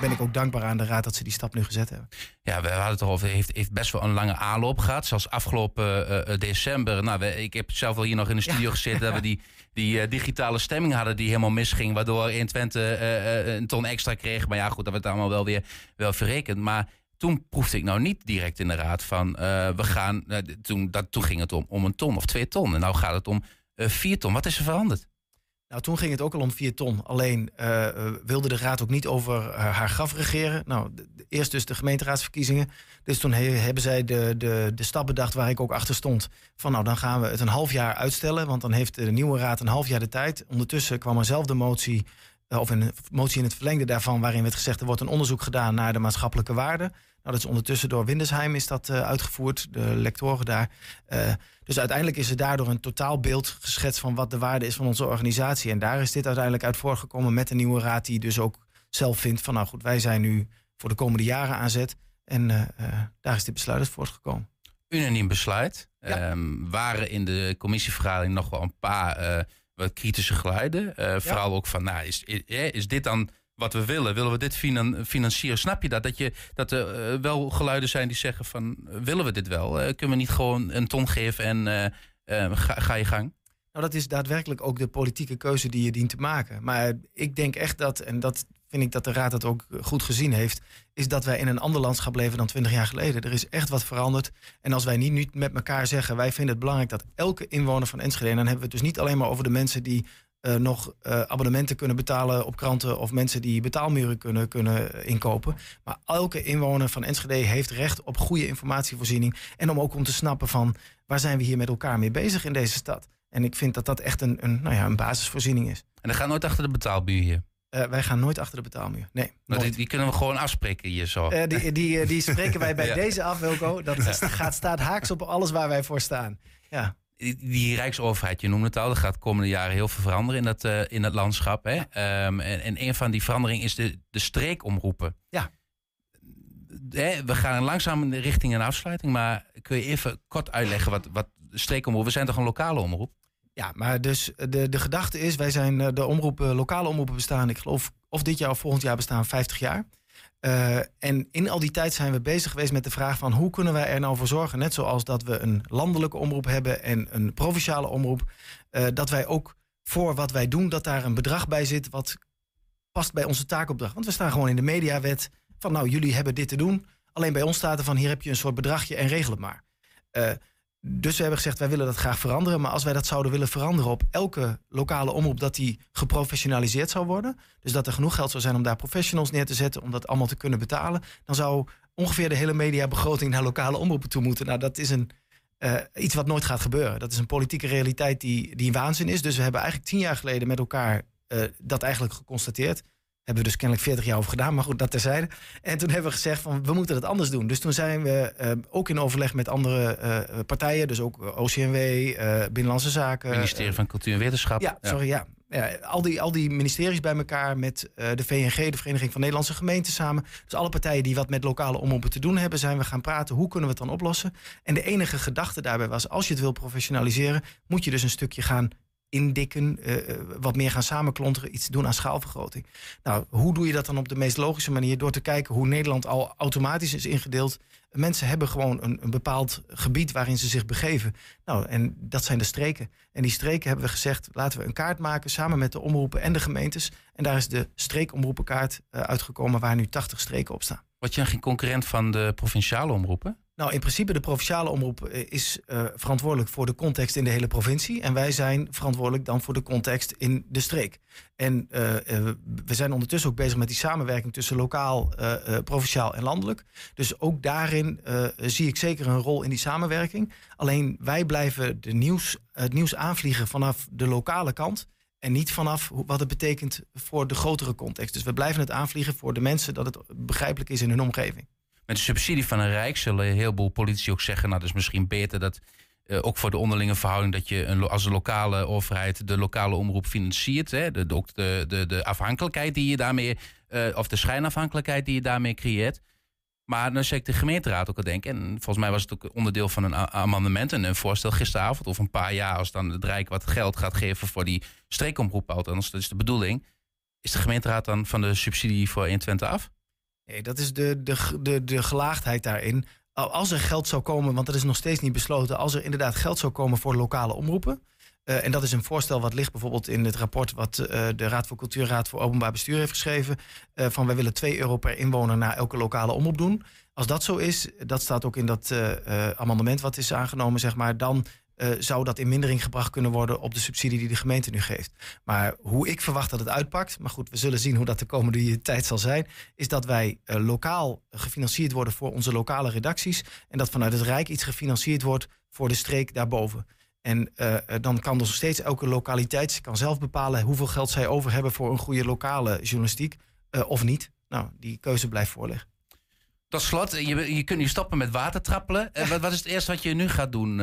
ben ik ook dankbaar aan de raad dat ze die stap nu gezet hebben. Ja, we hadden het erover. Heeft best wel een lange aanloop gehad. Zoals afgelopen december. Ik heb zelf al hier nog in de studio gezeten. Dat we die digitale stemming hadden die helemaal misging. Waardoor 1Twente een ton extra kreeg. Maar ja, goed, dat werd allemaal wel weer verrekend. Maar toen proefde ik niet direct in de raad van we gaan. Toen ging het om een ton of 2 ton. En nou gaat het om 4 ton, wat is er veranderd? Nou, toen ging het ook al om 4 ton. Alleen wilde de raad ook niet over haar graf regeren. Eerst dus de gemeenteraadsverkiezingen. Dus toen hebben zij de stap bedacht waar ik ook achter stond. Van dan gaan we het een half jaar uitstellen, want dan heeft de nieuwe raad een half jaar de tijd. Ondertussen kwam er zelf de motie, of een motie in het verlengde daarvan, waarin werd gezegd, er wordt een onderzoek gedaan naar de maatschappelijke waarden. Dat is ondertussen door Windesheim is dat uitgevoerd, de lectoren daar. Dus uiteindelijk is er daardoor een totaalbeeld geschetst van wat de waarde is van onze organisatie. En daar is dit uiteindelijk uit voortgekomen met de nieuwe raad, die dus ook zelf vindt van nou goed, wij zijn nu voor de komende jaren aan zet. En daar is dit besluit uit voortgekomen. Unaniem besluit. Ja. Waren in de commissievergadering nog wel een paar wat kritische geluiden. Vooral ook van, nou, is dit dan wat we willen? Willen we dit financieren? Snap je dat? Dat er wel geluiden zijn die zeggen van, willen we dit wel? Kunnen we niet gewoon een ton geven en ga je gang? Nou, dat is daadwerkelijk ook de politieke keuze die je dient te maken. Maar ik denk echt dat, en dat vind ik dat de Raad dat ook goed gezien heeft, is dat wij in een ander landschap leven dan 20 jaar geleden. Er is echt wat veranderd. En als wij niet met elkaar zeggen, wij vinden het belangrijk dat elke inwoner van Enschede, en dan hebben we het dus niet alleen maar over de mensen die nog abonnementen kunnen betalen op kranten of mensen die betaalmuren kunnen inkopen. Maar elke inwoner van Enschede heeft recht op goede informatievoorziening. En om te snappen van, waar zijn we hier met elkaar mee bezig in deze stad? En ik vind dat dat echt een basisvoorziening is. En dan gaan nooit achter de betaalmuur hier? Wij gaan nooit achter de betaalmuur, nee. Die kunnen we gewoon afspreken hier zo. Die spreken wij bij deze af, Wilco. Dat staat haaks op alles waar wij voor staan. Ja. Die Rijksoverheid, je noemde het al, dat gaat de komende jaren heel veel veranderen in dat landschap. Hè? Ja. En een van die veranderingen is de streekomroepen. Ja. We gaan langzaam richting een afsluiting, maar kun je even kort uitleggen wat streekomroep? We zijn toch een lokale omroep? Ja, maar dus de gedachte is, wij zijn de omroepen, lokale omroepen bestaan, ik geloof of dit jaar of volgend jaar bestaan, 50 jaar. En in al die tijd zijn we bezig geweest met de vraag van, hoe kunnen wij er nou voor zorgen, net zoals dat we een landelijke omroep hebben en een provinciale omroep, dat wij ook voor wat wij doen, dat daar een bedrag bij zit wat past bij onze taakopdracht. Want we staan gewoon in de mediawet van, nou, jullie hebben dit te doen. Alleen bij ons staat er van, hier heb je een soort bedragje en regel het maar. Dus we hebben gezegd, wij willen dat graag veranderen. Maar als wij dat zouden willen veranderen op elke lokale omroep, dat die geprofessionaliseerd zou worden. Dus dat er genoeg geld zou zijn om daar professionals neer te zetten, om dat allemaal te kunnen betalen. Dan zou ongeveer de hele mediabegroting naar lokale omroepen toe moeten. Nou, dat is iets wat nooit gaat gebeuren. Dat is een politieke realiteit die waanzin is. Dus we hebben eigenlijk 10 jaar geleden met elkaar dat eigenlijk geconstateerd. Hebben we dus kennelijk 40 jaar over gedaan, maar goed, dat terzijde. En toen hebben we gezegd van, we moeten het anders doen. Dus toen zijn we ook in overleg met andere partijen, dus ook OCMW, Binnenlandse Zaken. Ministerie van Cultuur en Wetenschap. Al die ministeries bij elkaar met de VNG, de Vereniging van Nederlandse Gemeenten samen. Dus alle partijen die wat met lokale omroepen te doen hebben, zijn we gaan praten, hoe kunnen we het dan oplossen? En de enige gedachte daarbij was, als je het wil professionaliseren, moet je dus een stukje gaan indikken, wat meer gaan samenklonteren, iets doen aan schaalvergroting. Nou, hoe doe je dat dan op de meest logische manier? Door te kijken hoe Nederland al automatisch is ingedeeld. Mensen hebben gewoon een bepaald gebied waarin ze zich begeven. Nou, en dat zijn de streken. En die streken hebben we gezegd, laten we een kaart maken samen met de omroepen en de gemeentes. En daar is de streekomroepenkaart uitgekomen waar nu 80 streken op staan. Word je dan geen concurrent van de provinciale omroepen? Nou, in principe de provinciale omroep is verantwoordelijk voor de context in de hele provincie. En wij zijn verantwoordelijk dan voor de context in de streek. En we zijn ondertussen ook bezig met die samenwerking tussen lokaal, provinciaal en landelijk. Dus ook daarin zie ik zeker een rol in die samenwerking. Alleen wij blijven het nieuws aanvliegen vanaf de lokale kant. En niet vanaf wat het betekent voor de grotere context. Dus we blijven het aanvliegen voor de mensen dat het begrijpelijk is in hun omgeving. Met de subsidie van een rijk zullen een heleboel politici ook zeggen, nou, dat is misschien beter dat ook voor de onderlinge verhouding dat je als de lokale overheid de lokale omroep financiert. Hè, ook de afhankelijkheid die je daarmee, of de schijnafhankelijkheid die je daarmee creëert. Maar dan zeg ik de gemeenteraad ook al denken. En volgens mij was het ook onderdeel van een amendement en een voorstel gisteravond of een paar jaar als dan het Rijk wat geld gaat geven voor die streekomroep, althans dat is de bedoeling. Is de gemeenteraad dan van de subsidie voor 1Twente af? Nee, dat is de gelaagdheid daarin. Als er geld zou komen, want dat is nog steeds niet besloten, als er inderdaad geld zou komen voor lokale omroepen, en dat is een voorstel wat ligt bijvoorbeeld in het rapport wat de Raad voor Cultuur, Raad voor Openbaar Bestuur heeft geschreven, van wij willen €2 per inwoner naar elke lokale omroep doen. Als dat zo is, dat staat ook in dat amendement wat is aangenomen, zeg maar, dan zou dat in mindering gebracht kunnen worden op de subsidie die de gemeente nu geeft. Maar hoe ik verwacht dat het uitpakt, maar goed, we zullen zien hoe dat de komende tijd zal zijn, is dat wij lokaal gefinancierd worden voor onze lokale redacties en dat vanuit het Rijk iets gefinancierd wordt voor de streek daarboven. En dan kan dus nog steeds elke lokaliteit, ze kan zelf bepalen hoeveel geld zij over hebben voor een goede lokale journalistiek of niet. Nou, die keuze blijft voorliggen. Tot slot, je kunt nu stoppen met watertrappelen. Wat is het eerste wat je nu gaat doen?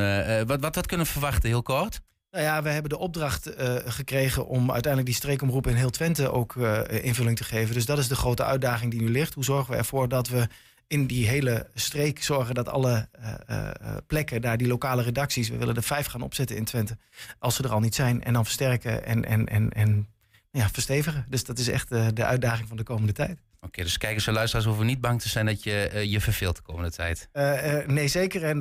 Wat kunnen we verwachten, heel kort? Nou ja, we hebben de opdracht gekregen om uiteindelijk die streekomroep in heel Twente ook invulling te geven. Dus dat is de grote uitdaging die nu ligt. Hoe zorgen we ervoor dat we in die hele streek zorgen dat alle plekken, daar die lokale redacties, we willen er 5 gaan opzetten in Twente, als ze er al niet zijn, en dan versterken en ja, verstevigen. Dus dat is echt de uitdaging van de komende tijd. Oké, dus kijkers en luisteraars hoeven niet bang te zijn dat je je verveelt de komende tijd. Nee, zeker.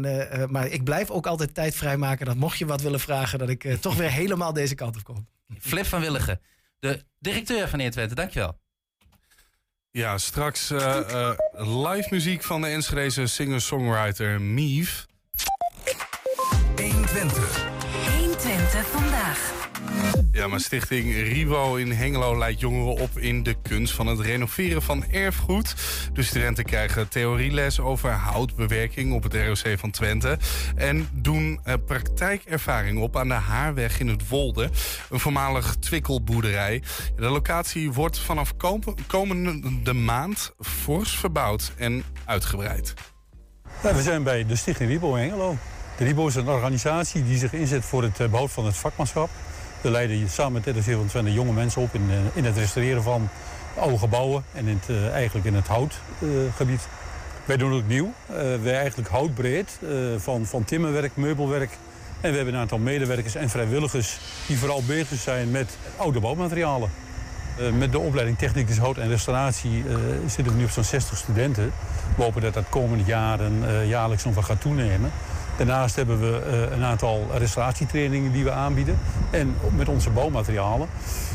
Maar ik blijf ook altijd tijd vrijmaken dat mocht je wat willen vragen, dat ik toch weer helemaal deze kant op kom. Flip van Willigen, de directeur van 1Twente, dankjewel. Ja, straks live muziek van de Enschedeze singer-songwriter Mief. 1Twente vandaag. Ja, maar Stichting Ribo in Hengelo leidt jongeren op in de kunst van het renoveren van erfgoed. De studenten krijgen theorieles over houtbewerking op het ROC van Twente. En doen praktijkervaring op aan de Haarweg in het Wolde. Een voormalig twikkelboerderij. De locatie wordt vanaf komende maand fors verbouwd en uitgebreid. Ja, we zijn bij de Stichting Ribo in Hengelo. De Ribo is een organisatie die zich inzet voor het behoud van het vakmanschap. We leiden samen met ROC van Twente jonge mensen op in het restaureren van oude gebouwen en eigenlijk in het houtgebied. Wij doen ook nieuw. Wij eigenlijk houtbreed van timmerwerk, meubelwerk. En we hebben een aantal medewerkers en vrijwilligers die vooral bezig zijn met oude bouwmaterialen. Met de opleiding Technicus Hout en Restauratie zitten we nu op zo'n 60 studenten. We hopen dat dat komend jaar jaarlijks nog wat gaat toenemen. Daarnaast hebben we een aantal restauratietrainingen die we aanbieden. En met onze bouwmaterialen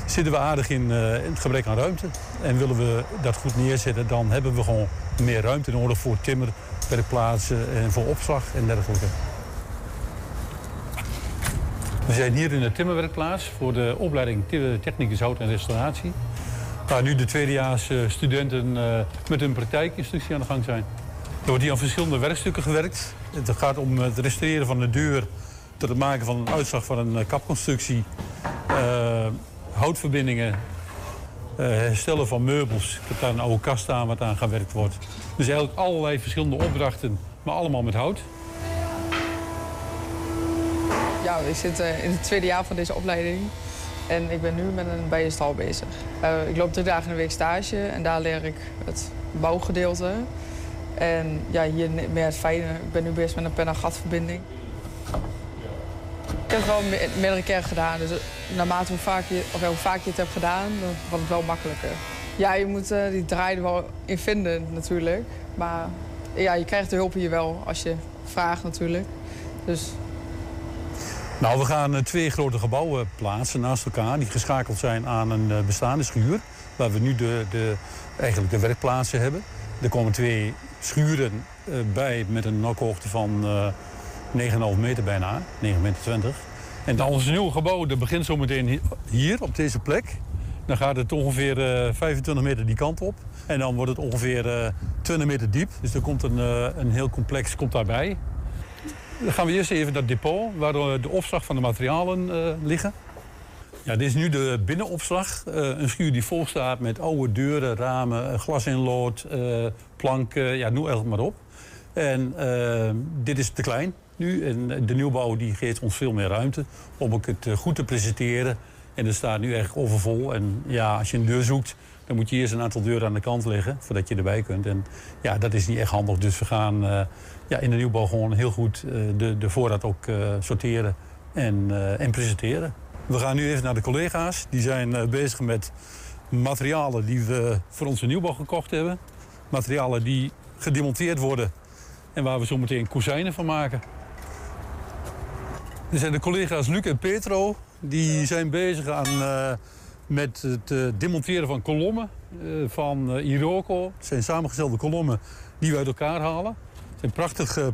zitten we aardig in het gebrek aan ruimte. En willen we dat goed neerzetten, dan hebben we gewoon meer ruimte nodig voor timmerwerkplaatsen en voor opslag en dergelijke. We zijn hier in de timmerwerkplaats voor de opleiding Technicus Hout en Restauratie. Waar nu de tweedejaars studenten met hun praktijkinstructie aan de gang zijn. Er wordt hier aan verschillende werkstukken gewerkt. Het gaat om het restaureren van de deur, tot het maken van een uitslag van een kapconstructie, houtverbindingen, herstellen van meubels. Ik heb daar een oude kast aan wat aan gewerkt wordt. Dus eigenlijk allerlei verschillende opdrachten, maar allemaal met hout. Ja, ik zit in het tweede jaar van deze opleiding en ik ben nu met een bijenstal bezig. Ik loop 3 dagen in de week stage en daar leer ik het bouwgedeelte. En ja, hier meer het fijne. Ik ben nu bezig met een pen- en gatverbinding. Ik heb het wel meerdere keren gedaan. Dus naarmate hoe vaak je het hebt gedaan, dan wordt het wel makkelijker. Ja, je moet die draai er wel in vinden natuurlijk. Maar ja, je krijgt de hulp hier wel als je vraagt natuurlijk. Dus... Nou, we gaan 2 grote gebouwen plaatsen naast elkaar. Die geschakeld zijn aan een bestaande schuur. Waar we nu eigenlijk de werkplaatsen hebben. Er komen 2 schuren bij met een nokhoogte van 9,5 meter bijna, 9,20 meter. En dan ons nieuwe gebouw begint zometeen hier op deze plek. Dan gaat het ongeveer 25 meter die kant op. En dan wordt het ongeveer 20 meter diep. Dus er komt een heel complex daarbij. Dan gaan we eerst even naar het depot waar de opslag van de materialen liggen. Ja, dit is nu de binnenopslag. Een schuur die vol staat met oude deuren, ramen, glasinlood, planken, ja, noem het maar op. En dit is te klein nu. En de nieuwbouw die geeft ons veel meer ruimte om ook het goed te presenteren. En dat staat nu echt overvol. En ja, als je een deur zoekt, dan moet je eerst een aantal deuren aan de kant leggen voordat je erbij kunt. En ja, dat is niet echt handig. Dus we gaan in de nieuwbouw gewoon heel goed de voorraad ook sorteren en presenteren. We gaan nu even naar de collega's. Die zijn bezig met materialen die we voor onze nieuwbouw gekocht hebben. Materialen die gedemonteerd worden en waar we zo meteen kozijnen van maken. Er zijn de collega's Luc en Petro. Die zijn bezig met het demonteren van kolommen van Iroko. Het zijn samengestelde kolommen die we uit elkaar halen. Het zijn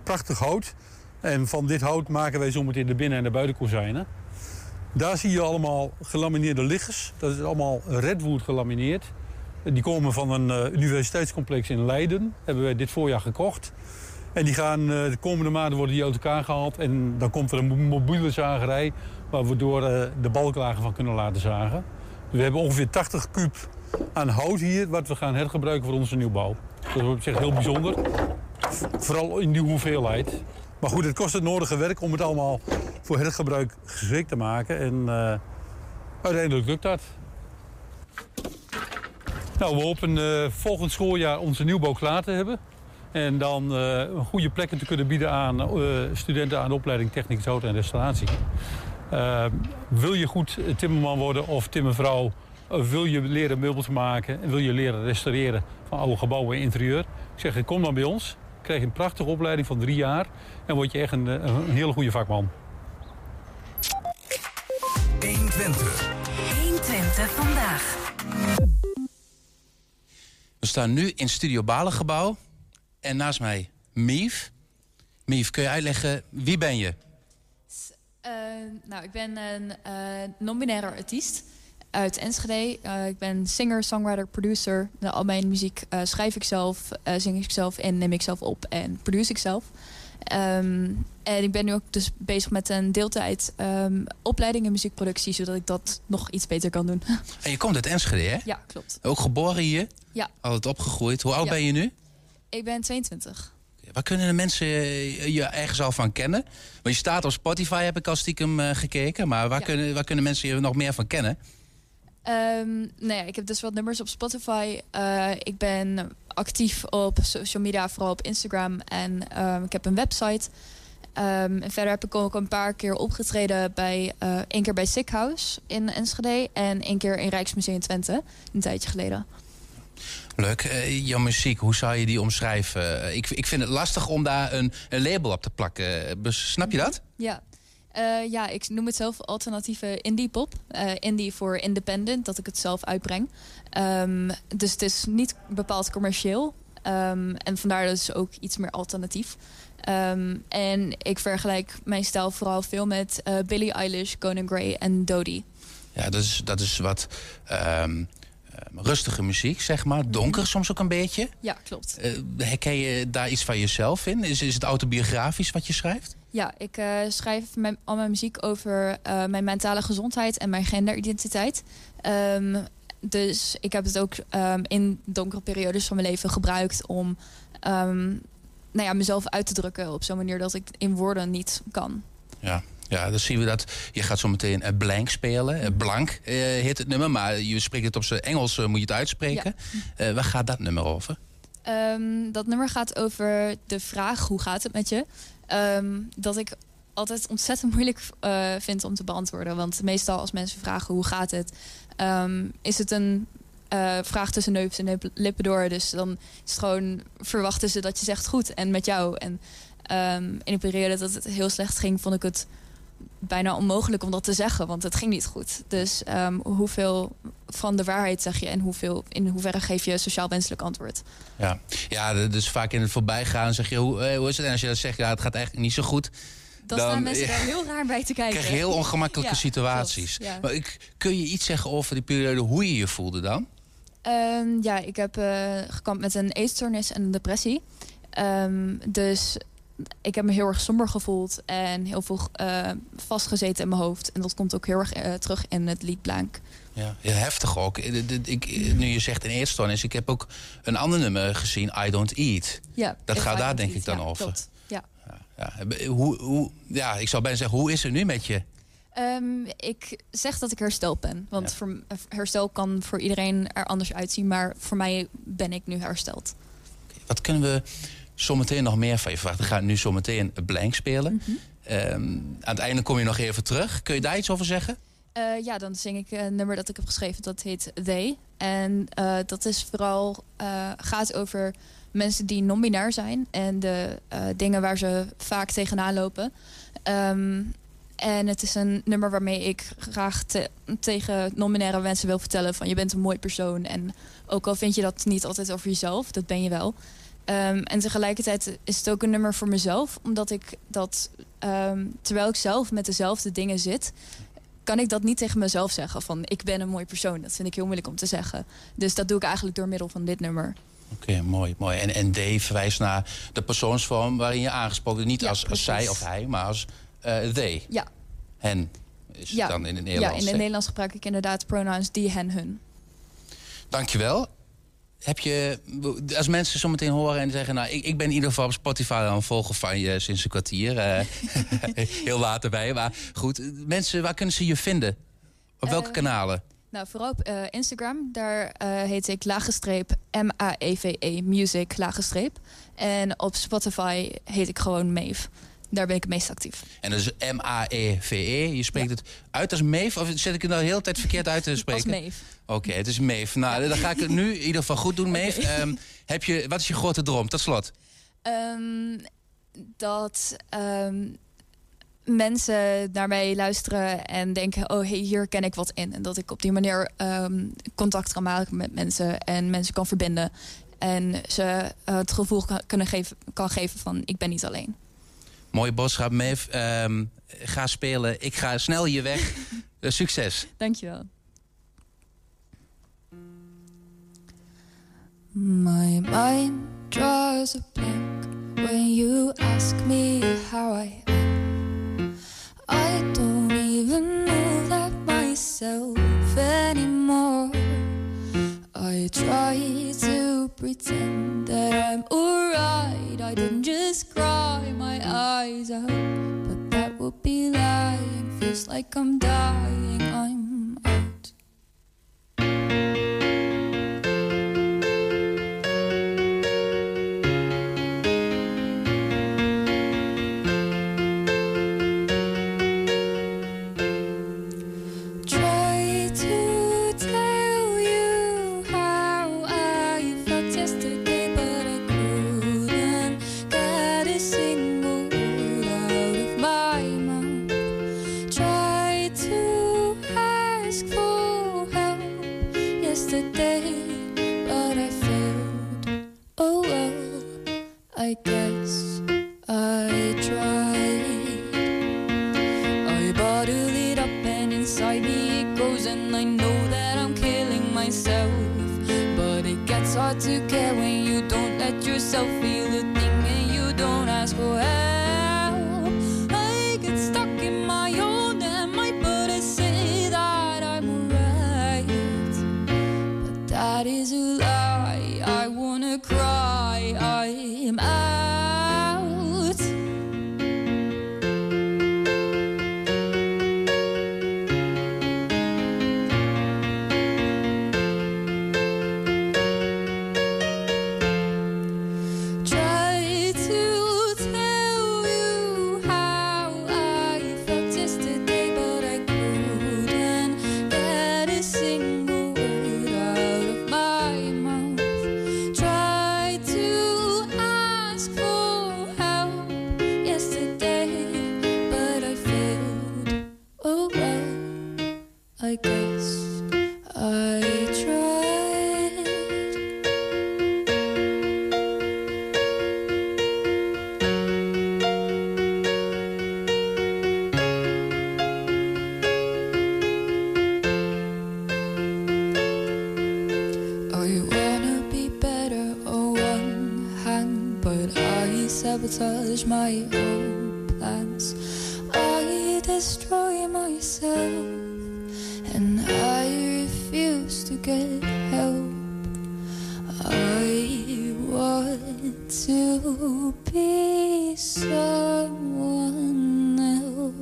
prachtig hout. En van dit hout maken wij zo meteen de binnen- en de buitenkozijnen. Daar zie je allemaal gelamineerde liggers. Dat is allemaal redwood gelamineerd. Die komen van een universiteitscomplex in Leiden. Hebben wij dit voorjaar gekocht. En die gaan de komende maanden worden die uit elkaar gehaald. En dan komt er een mobiele zagerij waar we door de balklagen van kunnen laten zagen. We hebben ongeveer 80 kuub aan hout hier wat we gaan hergebruiken voor onze nieuwbouw. Dat is op zich heel bijzonder. Vooral in die hoeveelheid. Maar goed, het kost het nodige werk om het allemaal voor hergebruik geschikt te maken. En uiteindelijk lukt dat. Nou, we hopen volgend schooljaar onze nieuwbouw klaar te hebben. En dan goede plekken te kunnen bieden aan studenten aan de opleiding techniek, hout en restauratie. Wil je goed timmerman worden of timmervrouw? Wil je leren meubels maken en wil je leren restaureren van oude gebouwen en interieur? Ik zeg, kom dan bij ons. Krijg je een prachtige opleiding van 3 jaar en word je echt een hele goede vakman. 1Twente vandaag. We staan nu in Studio Balengebouw. En naast mij Mief. Mief, kun je uitleggen, wie ben je? Nou, ik ben een non-binaire artiest uit Enschede. Ik ben singer, songwriter, producer. Al mijn muziek schrijf ik zelf, zing ik zelf en neem ik zelf op en produce ik zelf. En ik ben nu ook dus bezig met een deeltijd opleiding in muziekproductie, zodat ik dat nog iets beter kan doen. En je komt uit Enschede, hè? Ja, klopt. Ook geboren hier? Ja. Altijd opgegroeid. Hoe oud ben je nu? Ik ben 22. Waar kunnen de mensen je ergens al van kennen? Want je staat op Spotify, heb ik al stiekem gekeken. Maar waar kunnen mensen je nog meer van kennen? Ik heb dus wat nummers op Spotify. Ik ben actief op social media, vooral op Instagram. En ik heb een website. En verder heb ik ook een paar keer opgetreden bij 1 keer bij Sick House in Enschede. En 1 keer in Rijksmuseum Twente, een tijdje geleden. Leuk. Jouw muziek, hoe zou je die omschrijven? Ik vind het lastig om daar een label op te plakken. Snap je dat? Ja. Ik noem het zelf alternatieve indie pop. Indie voor independent, dat ik het zelf uitbreng. Dus het is niet bepaald commercieel. En vandaar dus ook iets meer alternatief. En ik vergelijk mijn stijl vooral veel met Billie Eilish, Conan Gray en Dodie. Ja, dat is wat... rustige muziek, zeg maar. Donker soms ook een beetje. Ja, klopt. Herken je daar iets van jezelf in? Is het autobiografisch wat je schrijft? Ja, ik schrijf al mijn muziek over mijn mentale gezondheid en mijn genderidentiteit. Dus ik heb het ook in donkere periodes van mijn leven gebruikt om mezelf uit te drukken op zo'n manier dat ik in woorden niet kan. Ja. Ja, dan zien we dat. Je gaat zo meteen blank spelen. Blank heet het nummer, maar je spreekt het op zijn Engels, moet je het uitspreken. Ja. Waar gaat dat nummer over? Dat nummer gaat over de vraag, hoe gaat het met je? Dat ik altijd ontzettend moeilijk vind om te beantwoorden. Want meestal als mensen vragen, hoe gaat het? Is het een vraag tussen neus en lippen door. Dus dan is het gewoon, verwachten ze dat je zegt goed en met jou. En in een periode dat het heel slecht ging, vond ik het bijna onmogelijk om dat te zeggen, want het ging niet goed. Dus hoeveel van de waarheid zeg je en in hoeverre geef je sociaal wenselijk antwoord? Ja, dus vaak in het voorbijgaan zeg je, hoe is het? En als je dat zegt, ja, het gaat eigenlijk niet zo goed. Dan staan mensen daar heel raar bij te kijken. Krijg je heel ongemakkelijke situaties. Ja. Maar kun je iets zeggen over die periode, hoe je je voelde dan? Ik heb gekampt met een eetstoornis en een depressie. Dus... ik heb me heel erg somber gevoeld en heel veel vastgezeten in mijn hoofd. En dat komt ook heel erg terug in het lied Blank. Ja, heftig ook. Nu je zegt in eetstoornis, ik heb ook een ander nummer gezien, I Don't Eat. Ja, dat gaat daar denk ik dan over. Klopt. Ja. Ik zou bijna zeggen, hoe is het nu met je? Ik zeg dat ik hersteld ben. Want herstel kan voor iedereen er anders uitzien. Maar voor mij ben ik nu hersteld. Wat kunnen we... zometeen nog meer van je verwachten. We gaan nu zometeen blank spelen. Aan het einde kom je nog even terug. Kun je daar iets over zeggen? Dan zing ik een nummer dat ik heb geschreven. Dat heet They. En dat is vooral gaat over mensen die non-binair zijn. En de dingen waar ze vaak tegenaan lopen. En het is een nummer waarmee ik graag tegen non-binaire mensen wil vertellen van je bent een mooi persoon. En ook al vind je dat niet altijd over jezelf. Dat ben je wel. En tegelijkertijd is het ook een nummer voor mezelf. Omdat ik dat, terwijl ik zelf met dezelfde dingen zit... kan ik dat niet tegen mezelf zeggen. Van ik ben een mooi persoon. Dat vind ik heel moeilijk om te zeggen. Dus dat doe ik eigenlijk door middel van dit nummer. Oké, mooi. En D verwijst naar de persoonsvorm waarin je aangesproken... niet als zij of hij, maar als they. Ja. Hen is het dan in het Nederlands. Ja, in het Nederlands gebruik ik inderdaad pronouns die, hen, hun. Dankjewel. Heb je, als mensen zometeen horen en zeggen... nou, ik ben in ieder geval op Spotify aan het volgen van je sinds een kwartier. Heel laat erbij, maar goed. Mensen, waar kunnen ze je vinden? Op welke kanalen? Nou, vooral op Instagram. Daar heet ik _MAEVE, music _ En op Spotify heet ik gewoon Maeve. Daar ben ik het meest actief. En dat is M-A-E-V-E. Je spreekt het uit als Maeve? Of zet ik het nou de hele tijd verkeerd uit te spreken? Als Maeve. Oké, het is Maeve. Nou, dan ga ik het nu in ieder geval goed doen, Maeve. Okay. Wat is je grote droom, tot slot? Dat mensen naar mij luisteren en denken... oh, hey, hier ken ik wat in. En dat ik op die manier contact kan maken met mensen... en mensen kan verbinden. En ze het gevoel kan geven van ik ben niet alleen. Mooie boodschap, Maeve. Ga spelen. Ik ga snel hier weg. Succes. Dankjewel. My mind draws a blank when you ask me how I am. I don't even know that myself anymore. I try to pretend that I'm alright. I didn't just cry my eyes out, but that would be lying. Feels like I'm dying, I'm out. I guess I tried. I bottled it up and inside me it goes, and I know that I'm killing myself. But it gets hard to care when you don't let yourself feel a thing and you don't ask for help. I get stuck in my own and my body say that I'm alright, but that is a lie. I wanna cry. I'm out. Try to tell you how I felt yesterday, but I couldn't get a single word out of my mouth. Try to I guess I tried. I wanna be better on one hand, but I sabotage my own plans. I destroy myself. And I refuse to get help. I want to be someone else.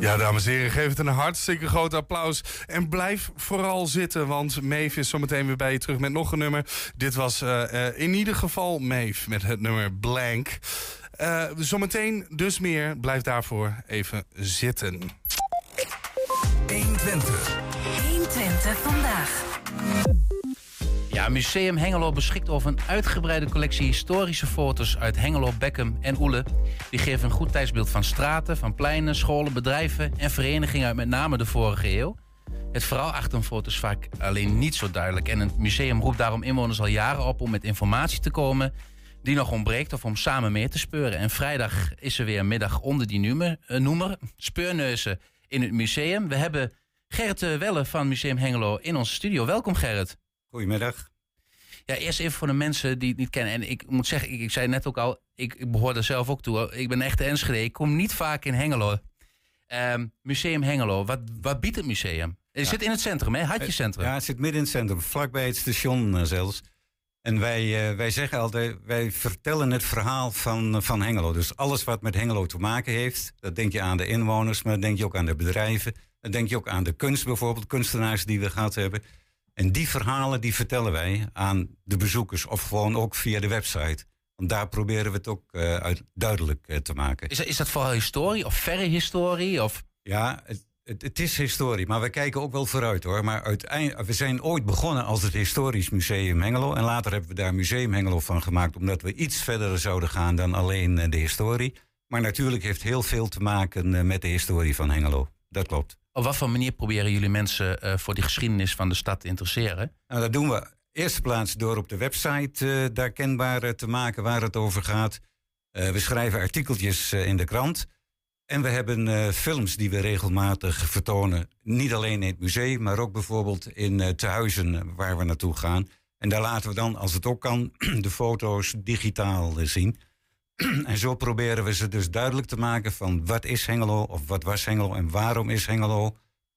Ja, dames en heren, geef het een hartstikke groot applaus. En blijf vooral zitten, want Maeve is zometeen weer bij je terug met nog een nummer. Dit was in ieder geval Maeve met het nummer Blank. Zometeen dus meer. Blijf daarvoor even zitten. 1Twente. 1Twente vandaag. Ja, Museum Hengelo beschikt over een uitgebreide collectie historische foto's uit Hengelo, Beckum en Oele. Die geven een goed tijdsbeeld van straten, van pleinen, scholen, bedrijven en verenigingen uit met name de vorige eeuw. Het verhaal achter een foto is vaak alleen niet zo duidelijk en het museum roept daarom inwoners al jaren op om met informatie te komen. die nog ontbreekt, of om samen meer te speuren. En vrijdag is er weer een middag onder die noemer. Speurneuzen in het museum. We hebben Geert Welle van Museum Hengelo in onze studio. Welkom, Gerrit. Goedemiddag. Ja, eerst even voor de mensen die het niet kennen. En ik moet zeggen, ik zei net ook al, ik behoor er zelf ook toe. Ik ben echt de Enschede. Ik kom niet vaak in Hengelo. Museum Hengelo, wat biedt het museum? Het zit in het centrum, hè? Hartje centrum. Ja, het zit midden in het centrum, vlakbij het station zelfs. En wij zeggen altijd, wij vertellen het verhaal van Hengelo. Dus alles wat met Hengelo te maken heeft, dat denk je aan de inwoners, maar dat denk je ook aan de bedrijven. Dan denk je ook aan de kunst bijvoorbeeld, kunstenaars die we gehad hebben. En die verhalen die vertellen wij aan de bezoekers of gewoon ook via de website. Want daar proberen we het ook duidelijk te maken. Is dat vooral historie of verre historie? Of? Ja, het is historie, maar we kijken ook wel vooruit hoor. Maar we zijn ooit begonnen als het Historisch Museum Hengelo. En later hebben we daar Museum Hengelo van gemaakt, omdat we iets verder zouden gaan dan alleen de historie. Maar natuurlijk heeft heel veel te maken met de historie van Hengelo. Dat klopt. Op wat voor manier proberen jullie mensen voor die geschiedenis van de stad te interesseren? Nou, dat doen we in de eerste plaats door op de website daar kenbaar te maken waar het over gaat. We schrijven artikeltjes in de krant. En we hebben films die we regelmatig vertonen. Niet alleen in het museum, maar ook bijvoorbeeld in tehuizen waar we naartoe gaan. En daar laten we dan, als het ook kan, de foto's digitaal zien. En zo proberen we ze dus duidelijk te maken van wat is Hengelo of wat was Hengelo en waarom is Hengelo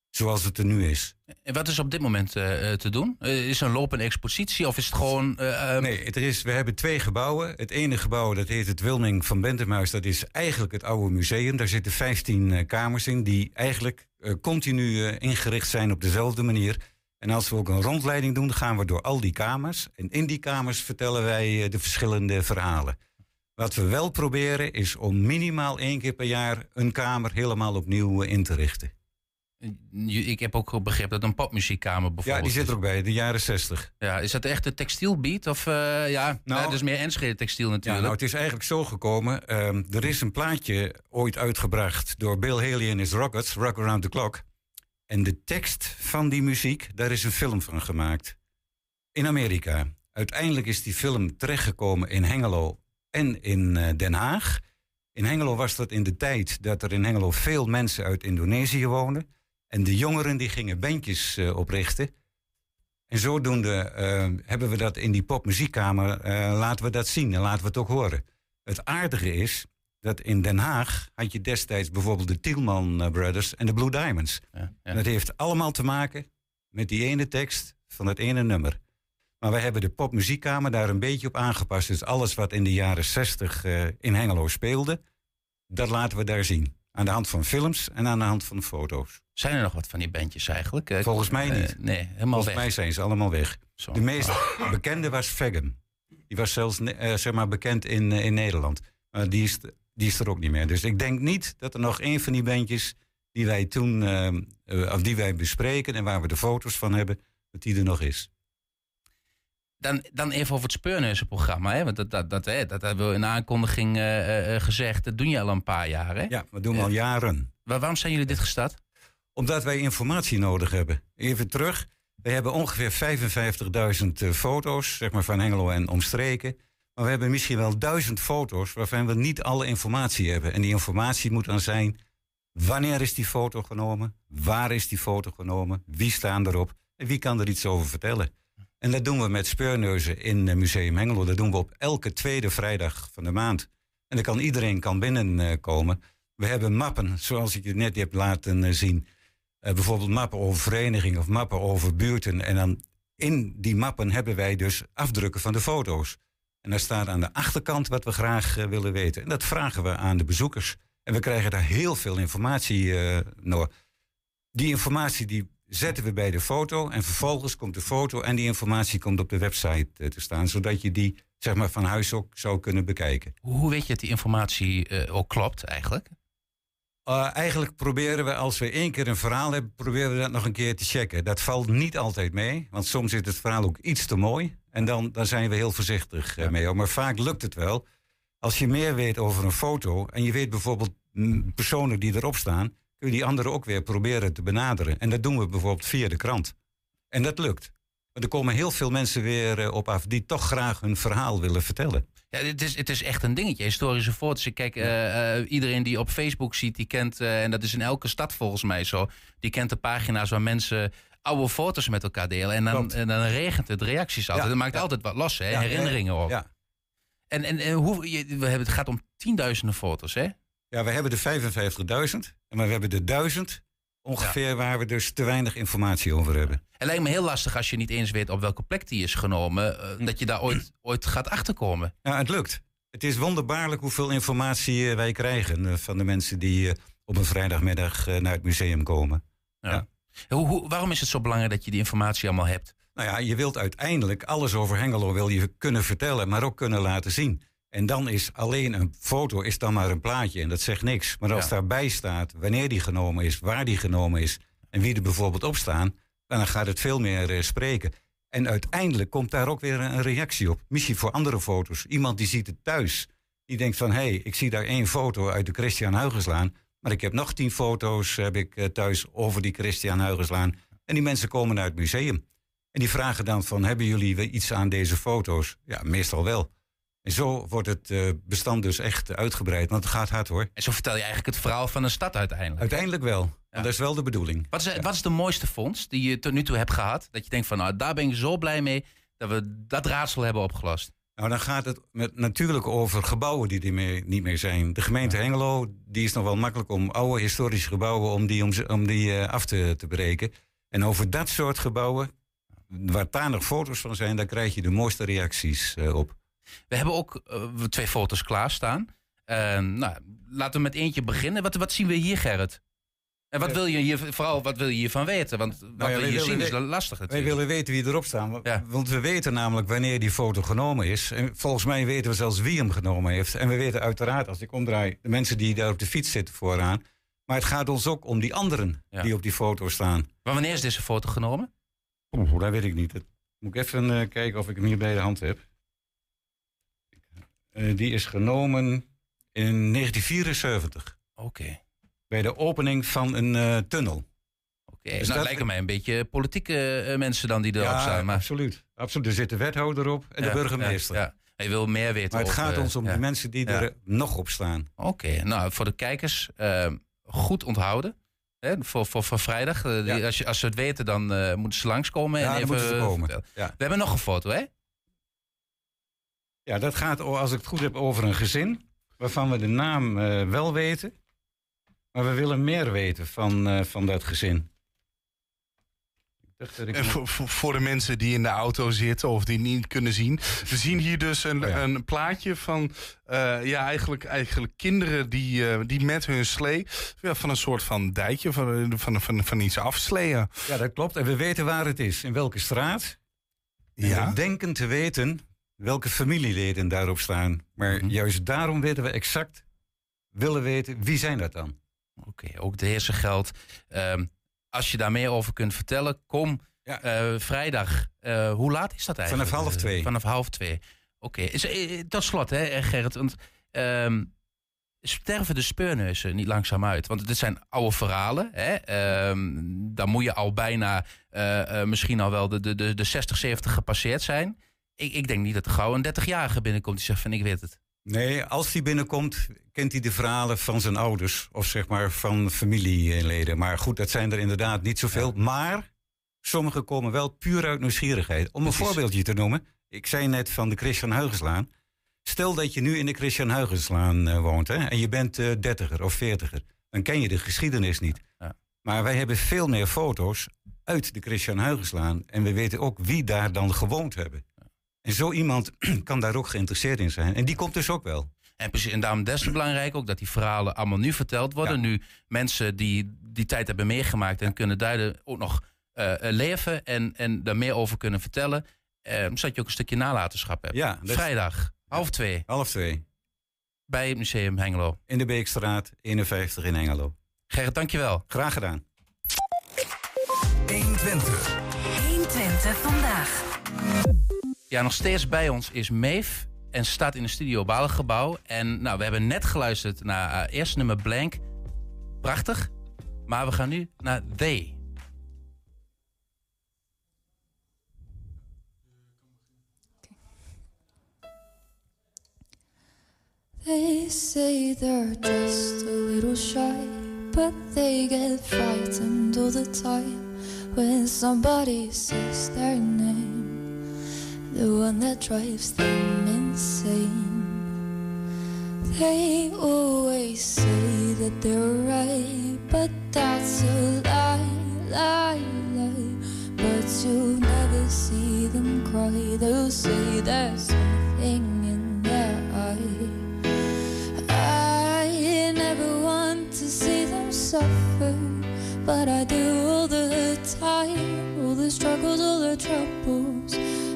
zoals het er nu is. En wat is op dit moment te doen? Is er een lopende expositie of is het gewoon... Nee, we hebben twee gebouwen. Het ene gebouw, dat heet het Wilming van Bentemhuis, dat is eigenlijk het oude museum. Daar zitten 15 kamers in die eigenlijk continu ingericht zijn op dezelfde manier. En als we ook een rondleiding doen, gaan we door al die kamers. En in die kamers vertellen wij de verschillende verhalen. Wat we wel proberen is om minimaal 1 keer per jaar een kamer helemaal opnieuw in te richten. Ik heb ook begrepen dat een popmuziekkamer bijvoorbeeld... Ja, die zit er ook bij, de jaren 60. Ja, is dat echt de textielbeat? Of dat is meer Enschede textiel natuurlijk. Ja, het is eigenlijk zo gekomen. Er is een plaatje ooit uitgebracht door Bill Haley en his Rockets, Rock Around the Clock. En de tekst van die muziek, daar is een film van gemaakt. In Amerika. Uiteindelijk is die film terechtgekomen in Hengelo en in Den Haag. In Hengelo was dat in de tijd dat er in Hengelo veel mensen uit Indonesië woonden. En de jongeren die gingen bandjes oprichten. En zodoende hebben we dat in die popmuziekkamer, laten we dat zien en laten we het ook horen. Het aardige is dat in Den Haag had je destijds bijvoorbeeld de Tielman Brothers en de Blue Diamonds. Ja, ja. En dat heeft allemaal te maken met die ene tekst van dat ene nummer. Maar wij hebben de popmuziekkamer daar een beetje op aangepast. Dus alles wat in de jaren 60 in Hengelo speelde, dat laten we daar zien. Aan de hand van films en aan de hand van foto's. Zijn er nog wat van die bandjes eigenlijk? Volgens mij niet. Nee, helemaal Volgens mij zijn ze allemaal weg. Zo. De meest bekende was Vagan. Die was zelfs bekend in Nederland. Maar die is er ook niet meer. Dus ik denk niet dat er nog één van die bandjes die wij toen die wij bespreken en waar we de foto's van hebben, dat die er nog is. Dan even over het Speurneuzenprogramma, hè? Want dat hebben we in de aankondiging gezegd. Dat doen je al een paar jaar, hè? Ja, dat doen we al jaren. Waarom zijn jullie dit gestart? Omdat wij informatie nodig hebben. Even terug. We hebben ongeveer 55.000 foto's, zeg maar van Hengelo en omstreken. Maar we hebben misschien wel 1000 foto's waarvan we niet alle informatie hebben. En die informatie moet dan zijn, wanneer is die foto genomen? Waar is die foto genomen? Wie staan erop? En wie kan er iets over vertellen? En dat doen we met Speurneuzen in Museum Hengelo. Dat doen we op elke tweede vrijdag van de maand. En dan iedereen kan binnenkomen. We hebben mappen, zoals ik je net heb laten zien. Bijvoorbeeld mappen over verenigingen of mappen over buurten. En dan in die mappen hebben wij dus afdrukken van de foto's. En daar staat aan de achterkant wat we graag willen weten. En dat vragen we aan de bezoekers. En we krijgen daar heel veel informatie door. Die informatie die zetten we bij de foto en vervolgens komt de foto en die informatie komt op de website te staan, zodat je die zeg maar van huis ook zou kunnen bekijken. Hoe weet je dat die informatie ook klopt eigenlijk? Eigenlijk proberen we, als we 1 keer een verhaal hebben, proberen we dat nog een keer te checken. Dat valt niet altijd mee, want soms is het verhaal ook iets te mooi en dan zijn we heel voorzichtig mee. Maar vaak lukt het wel. Als je meer weet over een foto en je weet bijvoorbeeld personen die erop staan, kun je die anderen ook weer proberen te benaderen. En dat doen we bijvoorbeeld via de krant. En dat lukt. Want er komen heel veel mensen weer op af die toch graag hun verhaal willen vertellen. Ja, het is echt een dingetje. Historische foto's. Ik kijk, iedereen die op Facebook ziet, die kent, en dat is in elke stad volgens mij zo, die kent de pagina's waar mensen oude foto's met elkaar delen. En dan regent het reacties altijd. Ja, dat maakt altijd wat los, hè? Ja, herinneringen op. Ja. Het gaat om tienduizenden foto's, hè? Ja, we hebben de 55.000, maar we hebben de 1000 ongeveer waar we dus te weinig informatie over hebben. Het lijkt me heel lastig als je niet eens weet op welke plek die is genomen, dat je daar ooit gaat achterkomen. Ja, het lukt. Het is wonderbaarlijk hoeveel informatie wij krijgen van de mensen die op een vrijdagmiddag naar het museum komen. Ja. Ja. Waarom is het zo belangrijk dat je die informatie allemaal hebt? Nou ja, je wilt uiteindelijk alles over Hengelo wil je kunnen vertellen, maar ook kunnen laten zien. En dan is alleen een foto is dan maar een plaatje en dat zegt niks. Maar als daarbij staat wanneer die genomen is, waar die genomen is en wie er bijvoorbeeld op staan, dan gaat het veel meer spreken. En uiteindelijk komt daar ook weer een reactie op. Misschien voor andere foto's. Iemand die ziet het thuis. Die denkt van, hé, ik zie daar 1 foto uit de Christian Huygenslaan, maar ik heb nog 10 foto's heb ik thuis over die Christian Huygenslaan. En die mensen komen naar het museum. En die vragen dan van, hebben jullie iets aan deze foto's? Ja, meestal wel. En zo wordt het bestand dus echt uitgebreid, want het gaat hard hoor. En zo vertel je eigenlijk het verhaal van een stad uiteindelijk. Uiteindelijk wel, want dat is wel de bedoeling. Wat is de mooiste vondst die je tot nu toe hebt gehad? Dat je denkt van, nou daar ben ik zo blij mee dat we dat raadsel hebben opgelost. Nou dan gaat het natuurlijk over gebouwen die er niet meer zijn. De gemeente Hengelo, die is nog wel makkelijk om oude historische gebouwen om die af te breken. En over dat soort gebouwen, waar daar nog foto's van zijn, daar krijg je de mooiste reacties op. We hebben ook 2 foto's klaarstaan. Laten we met eentje beginnen. Wat zien we hier, Gerrit? En wat wil je hiervan weten? Want wat we hier zien is lastig natuurlijk. Wij willen weten wie erop staan. Ja. Want we weten namelijk wanneer die foto genomen is. En volgens mij weten we zelfs wie hem genomen heeft. En we weten uiteraard, als ik omdraai, de mensen die daar op de fiets zitten vooraan. Maar het gaat ons ook om die anderen die op die foto staan. Maar wanneer is deze foto genomen? Oh, dat weet ik niet. Dat moet ik even kijken of ik hem hier bij de hand heb. Die is genomen in 1974. Oké. Bij de opening van een tunnel. Oké. Dus dat lijken mij een beetje politieke mensen dan die erop staan. Maar absoluut. Absoluut. Er zit de wethouder op en de burgemeester. Ja. Hij wil meer weten. Maar het gaat ons om de mensen die er nog op staan. Oké. Nou, voor de kijkers goed onthouden. Hè, voor vrijdag. Als ze het weten, dan moeten ze langskomen. Ja, en even, moeten ze komen. Ja. We hebben nog een foto, hè? Ja, dat gaat, als ik het goed heb, over een gezin waarvan we de naam wel weten. Maar we willen meer weten van dat gezin. En voor de mensen die in de auto zitten of die niet kunnen zien. We zien hier dus een plaatje van eigenlijk kinderen die met hun slee van een soort van dijkje, van iets afsleeën. Ja, dat klopt. En we weten waar het is. In welke straat. En we denken te weten welke familieleden daarop staan. Maar juist daarom willen weten, wie zijn dat dan? Oké, ook deze geldt. Als je daar meer over kunt vertellen, kom vrijdag. Hoe laat is dat eigenlijk? Vanaf 1:30. Vanaf 1:30. Oké, tot slot, hè, Gerrit. Want, sterven de speurneuzen niet langzaam uit? Want dit zijn oude verhalen. Hè? Dan moet je al bijna misschien al wel de 60, 70 gepasseerd zijn. Ik denk niet dat er gauw een 30-jarige binnenkomt die zegt van ik weet het. Nee, als die binnenkomt, kent hij de verhalen van zijn ouders. Of zeg maar van familieleden. Maar goed, dat zijn er inderdaad niet zoveel. Ja. Maar sommigen komen wel puur uit nieuwsgierigheid. Om een voorbeeldje te noemen. Ik zei net van de Christian Huygenslaan. Stel dat je nu in de Christian Huygenslaan woont. Hè, en je bent 30er of 40er. Dan ken je de geschiedenis niet. Ja. Maar wij hebben veel meer foto's uit de Christian Huygenslaan. En we weten ook wie daar dan gewoond hebben. En zo iemand kan daar ook geïnteresseerd in zijn. En die komt dus ook wel. En daarom des te belangrijk ook dat die verhalen allemaal nu verteld worden. Ja. Nu mensen die die tijd hebben meegemaakt en kunnen duiden ook nog leven. En daar meer over kunnen vertellen. Zodat je ook een stukje nalatenschap hebt. Ja, vrijdag, 1:30. 1:30. Bij het Museum Hengelo. In de Beekstraat, 51 in Hengelo. Gerrit, dankjewel. Graag gedaan. 1:20 vandaag. Ja, nog steeds bij ons is Maeve en staat in de Studio Balengebouw. En nou, we hebben net geluisterd naar eerst nummer Blank. Prachtig. Maar we gaan nu naar They. They say they're just a little shy, but they get frightened all the time when somebody says their name, the one that drives them insane. They always say that they're right, but that's a lie, lie, lie. But you'll never see them cry. They'll say there's something in their eye. I never want to see them suffer, but I do all the time. All the struggles, all the troubles,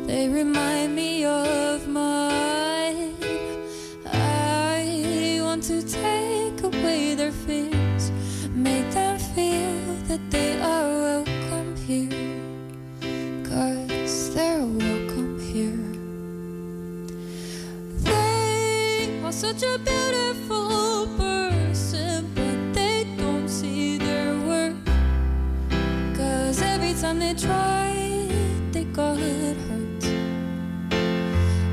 they remind me of mine. I want to take away their fears, make them feel that they are welcome here, 'cause they're welcome here. They are such a beautiful person, but they don't see their worth, 'cause every time they try, they got hurt.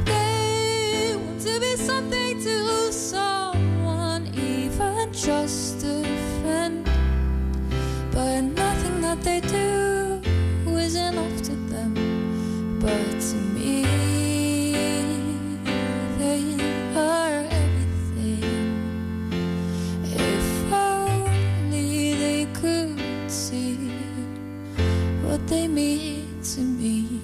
They want to be something to someone, even just a friend, but nothing that they do is enough to them. But to me, they are everything. If only they could see what they mean to me.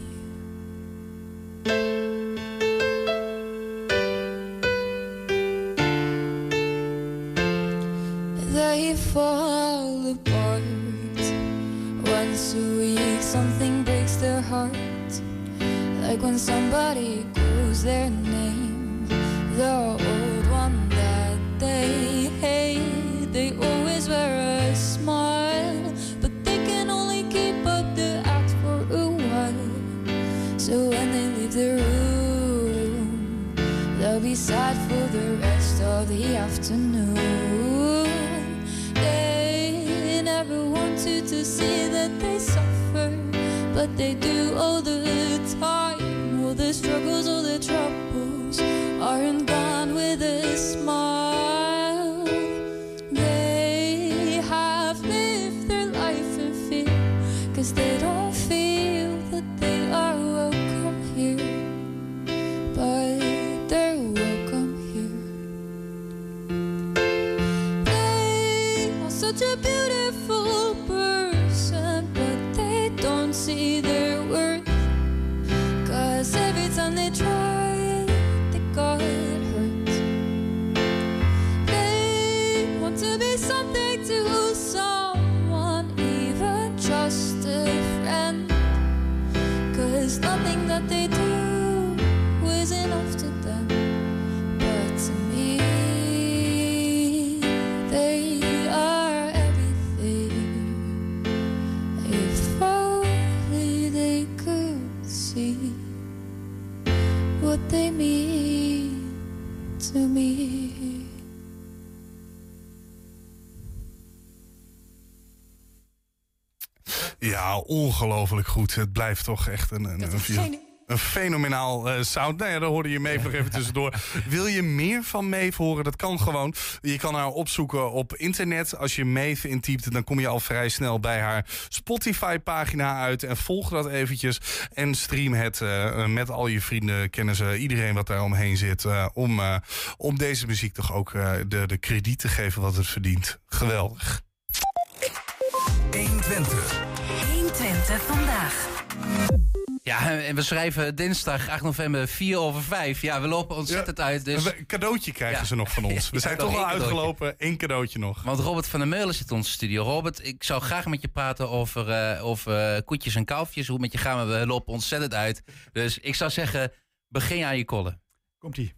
They fall apart once a week. Something breaks their heart, like when somebody calls their name, the old one that they hate. They always wear a smile, but they can only keep up the act for a while. So when they leave the room, they'll be sad for the rest of the afternoon. They never want you to see that they suffer, but they do all the time. All the struggles, all the troubles aren't gone with a smile. They have lived their life in fear, 'cause they don't feel that they are welcome here, but they're welcome here. They are such a beautiful person, but they don't see their worth, 'cause every time they try, they got hurt. They want to be something to someone, even just a friend, 'cause nothing that they do is enough to them. But to me, they are everything. If only they could see what they mean to me. Ja, ongelooflijk goed. Het blijft toch echt een fenomenaal sound. Nou ja, daar hoorde je Maeve even tussendoor. Wil je meer van Maeve horen? Dat kan gewoon. Je kan haar opzoeken op internet. Als je Maeve intypt, dan kom je al vrij snel bij haar Spotify-pagina uit. En volg dat eventjes. En stream het met al je vrienden, kennissen, iedereen wat daar omheen zit. Om deze muziek toch ook de krediet te geven wat het verdient. Geweldig. 1Twente vandaag. Ja, en we schrijven dinsdag 8 november 4:04. Ja, we lopen ontzettend uit. Dus... Een cadeautje krijgen ze nog van ons. We zijn toch al uitgelopen. Eén cadeautje nog. Want Robert van der Meulen zit in onze studio. Robert, ik zou graag met je praten over koetjes en kalfjes. Hoe met je gaan we lopen ontzettend uit. Dus ik zou zeggen, begin aan je kollen. Komt-ie.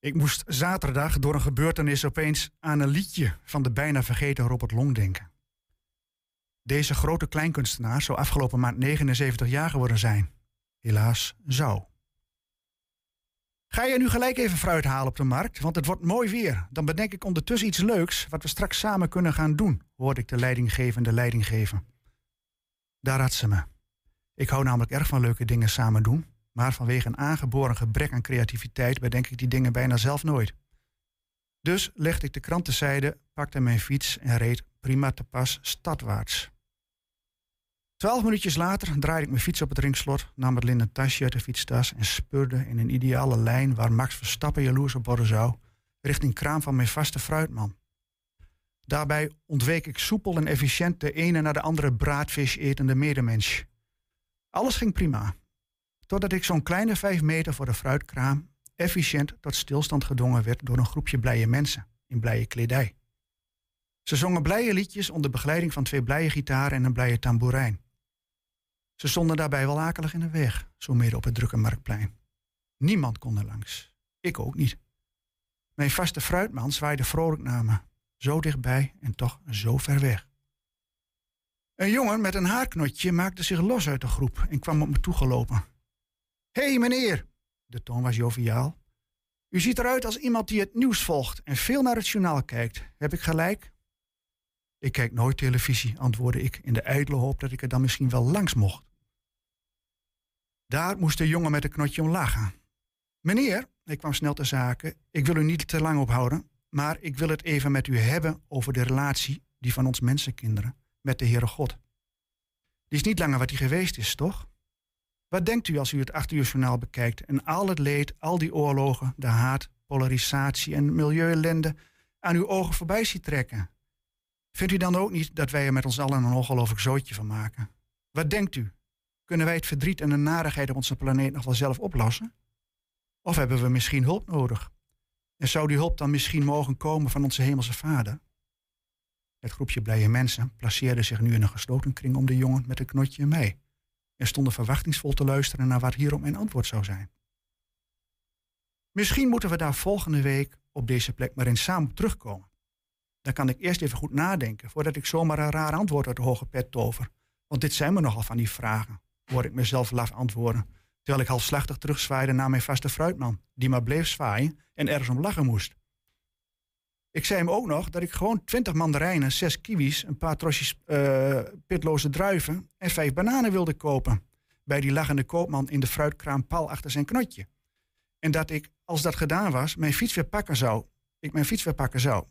Ik moest zaterdag door een gebeurtenis opeens aan een liedje van de bijna vergeten Robert Long denken. Deze grote kleinkunstenaar zou afgelopen maand 79 jaar geworden zijn. Helaas zou. Ga je nu gelijk even fruit halen op de markt, want het wordt mooi weer. Dan bedenk ik ondertussen iets leuks wat we straks samen kunnen gaan doen, hoorde ik de leidinggevende. Daar had ze me. Ik hou namelijk erg van leuke dingen samen doen, maar vanwege een aangeboren gebrek aan creativiteit bedenk ik die dingen bijna zelf nooit. Dus legde ik de krant terzijde, pakte mijn fiets en reed prima te pas stadwaarts. 12 minuutjes later draaide ik mijn fiets op het ringslot, nam het linnen tasje uit de fietstas en spurde in een ideale lijn waar Max Verstappen jaloers op worden zou, richting kraam van mijn vaste fruitman. Daarbij ontweek ik soepel en efficiënt de ene na de andere braadvis etende medemens. Alles ging prima, totdat ik zo'n kleine 5 meter voor de fruitkraam efficiënt tot stilstand gedwongen werd door een groepje blije mensen in blije kledij. Ze zongen blije liedjes onder begeleiding van 2 blije gitaren en een blije tamboerijn. Ze stonden daarbij wel akelig in de weg, zo midden op het drukke marktplein. Niemand kon er langs, ik ook niet. Mijn vaste fruitman zwaaide vrolijk naar me, zo dichtbij en toch zo ver weg. Een jongen met een haarknotje maakte zich los uit de groep en kwam op me toegelopen. Hé, meneer! De toon was joviaal. U ziet eruit als iemand die het nieuws volgt en veel naar het journaal kijkt. Heb ik gelijk? Ik kijk nooit televisie, antwoordde ik in de ijdele hoop dat ik er dan misschien wel langs mocht. Daar moest de jongen met een knotje om lachen. Meneer, ik kwam snel ter zake, ik wil u niet te lang ophouden, maar ik wil het even met u hebben over de relatie die van ons mensenkinderen met de Heere God. Die is niet langer wat die geweest is, toch? Wat denkt u als u het 8-uur journaal bekijkt en al het leed, al die oorlogen, de haat, polarisatie en milieuellende aan uw ogen voorbij ziet trekken? Vindt u dan ook niet dat wij er met ons allen een ongelooflijk zootje van maken? Wat denkt u? Kunnen wij het verdriet en de narigheid op onze planeet nog wel zelf oplossen? Of hebben we misschien hulp nodig? En zou die hulp dan misschien mogen komen van onze hemelse vader? Het groepje blije mensen placeerde zich nu in een gesloten kring om de jongen met een knotje en mij. En stonden verwachtingsvol te luisteren naar wat hierop mijn antwoord zou zijn. Misschien moeten we daar volgende week op deze plek maar eens samen op terugkomen. Dan kan ik eerst even goed nadenken voordat ik zomaar een raar antwoord uit de hoge pet tover. Want dit zijn me nogal van die vragen, hoor ik mezelf laf antwoorden. Terwijl ik halfslachtig terugzwaaide naar mijn vaste fruitman, die maar bleef zwaaien en ergens om lachen moest. Ik zei hem ook nog dat ik gewoon 20 mandarijnen, 6 kiwis, een paar trosjes pitloze druiven en 5 bananen wilde kopen. Bij die lachende koopman in de fruitkraam pal achter zijn knotje. En dat ik, als dat gedaan was, mijn fiets weer pakken zou.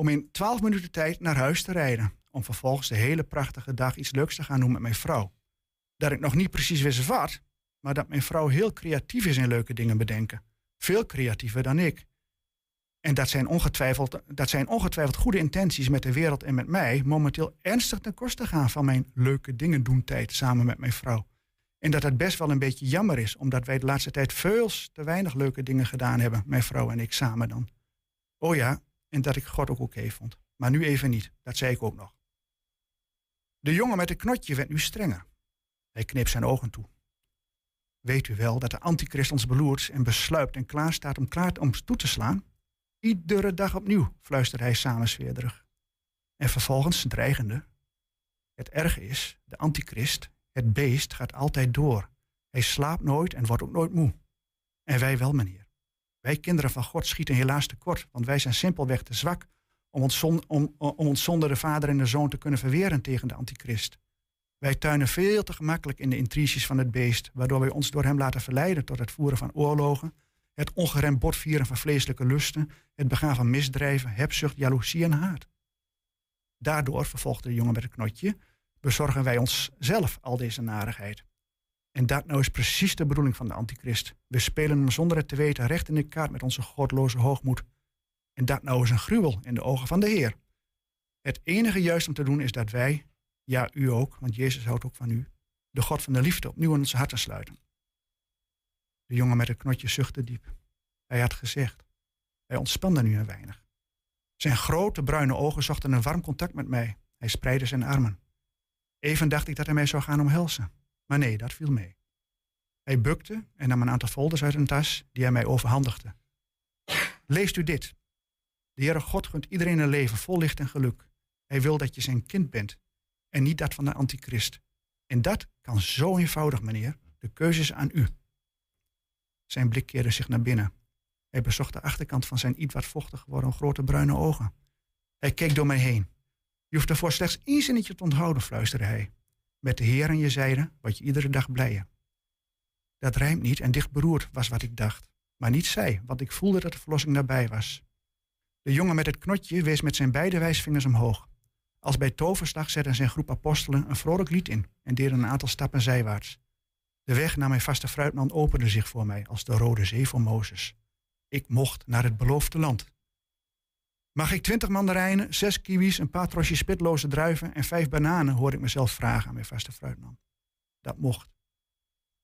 Om in 12 minuten tijd naar huis te rijden. Om vervolgens de hele prachtige dag iets leuks te gaan doen met mijn vrouw. Dat ik nog niet precies wist wat, maar dat mijn vrouw heel creatief is in leuke dingen bedenken. Veel creatiever dan ik. En dat zijn ongetwijfeld goede intenties met de wereld en met mij momenteel ernstig ten koste gaan van mijn leuke dingen doen tijd samen met mijn vrouw. En dat het best wel een beetje jammer is, omdat wij de laatste tijd veel te weinig leuke dingen gedaan hebben, mijn vrouw en ik samen dan. Oh ja, en dat ik God ook oké vond. Maar nu even niet, dat zei ik ook nog. De jongen met het knotje werd nu strenger. Hij kneep zijn ogen toe. Weet u wel dat de antichrist ons beloert en besluipt en klaarstaat om toe te slaan? Iedere dag opnieuw, fluisterde hij samenzweerderig. En vervolgens dreigende. Het erge is, de antichrist, het beest, gaat altijd door. Hij slaapt nooit en wordt ook nooit moe. En wij wel, meneer. Wij kinderen van God schieten helaas tekort, want wij zijn simpelweg te zwak om ons zonder de vader en de zoon te kunnen verweren tegen de antichrist. Wij tuinen veel te gemakkelijk in de intriges van het beest, waardoor wij ons door hem laten verleiden tot het voeren van oorlogen, het ongeremd botvieren van vleeselijke lusten, het begaan van misdrijven, hebzucht, jaloezie en haat. Daardoor, vervolgde de jongen met het knotje, bezorgen wij onszelf al deze narigheid. En dat nou is precies de bedoeling van de antichrist. We spelen hem zonder het te weten recht in de kaart met onze godloze hoogmoed. En dat nou is een gruwel in de ogen van de Heer. Het enige juist om te doen is dat wij, ja u ook, want Jezus houdt ook van u, de God van de liefde opnieuw in ons harten sluiten. De jongen met het knotje zuchtte diep. Hij had gezegd. Hij ontspande nu een weinig. Zijn grote bruine ogen zochten een warm contact met mij. Hij spreidde zijn armen. Even dacht ik dat hij mij zou gaan omhelzen. Maar nee, dat viel mee. Hij bukte en nam een aantal folders uit een tas die hij mij overhandigde. Leest u dit. De Heere God gunt iedereen een leven vol licht en geluk. Hij wil dat je zijn kind bent en niet dat van de antichrist. En dat kan zo eenvoudig, meneer. De keuze is aan u. Zijn blik keerde zich naar binnen. Hij bezocht de achterkant van zijn ietwat vochtig geworden grote bruine ogen. Hij keek door mij heen. Je hoeft ervoor slechts één zinnetje te onthouden, fluisterde hij. Met de Heer aan je zijde word je iedere dag blijer. Dat rijmt niet en dicht beroerd was wat ik dacht. Maar niet zij, want ik voelde dat de verlossing nabij was. De jongen met het knotje wees met zijn beide wijsvingers omhoog. Als bij toverslag zetten zijn groep apostelen een vrolijk lied in en deden een aantal stappen zijwaarts. De weg naar mijn vaste fruitman opende zich voor mij als de Rode Zee voor Mozes. Ik mocht naar het beloofde land. Mag ik 20 mandarijnen, 6 kiwis, een paar trosjes spitloze druiven en 5 bananen, hoorde ik mezelf vragen aan mijn vaste fruitman. Dat mocht.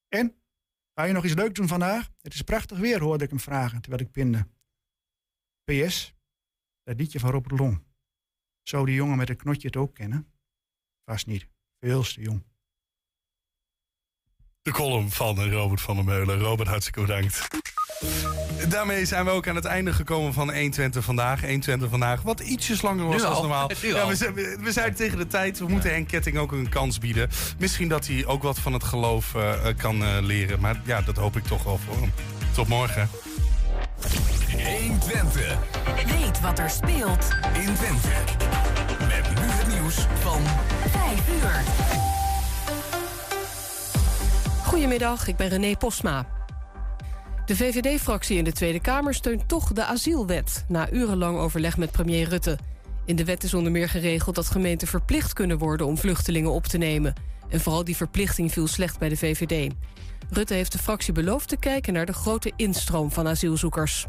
En? Ga je nog iets leuk doen vandaag? Het is prachtig weer, hoorde ik hem vragen terwijl ik pinde. PS, dat liedje van Robert Long. Zou die jongen met het knotje het ook kennen? Vast niet. Veel te jong. De column van Robert van der Meulen. Robert, hartstikke bedankt. Daarmee zijn we ook aan het einde gekomen van 1Twente vandaag. 1Twente vandaag, wat ietsjes langer was dan normaal. Ja, we zijn tegen de tijd. We moeten Henk Ketting ook een kans bieden. Misschien dat hij ook wat van het geloof kan leren. Maar ja, dat hoop ik toch wel voor hem. Tot morgen. 1Twente. Weet wat er speelt in Twente. Met nu het nieuws van 5 uur. Goedemiddag, ik ben René Postma. De VVD-fractie in de Tweede Kamer steunt toch de asielwet, na urenlang overleg met premier Rutte. In de wet is onder meer geregeld dat gemeenten verplicht kunnen worden om vluchtelingen op te nemen. En vooral die verplichting viel slecht bij de VVD. Rutte heeft de fractie beloofd te kijken naar de grote instroom van asielzoekers.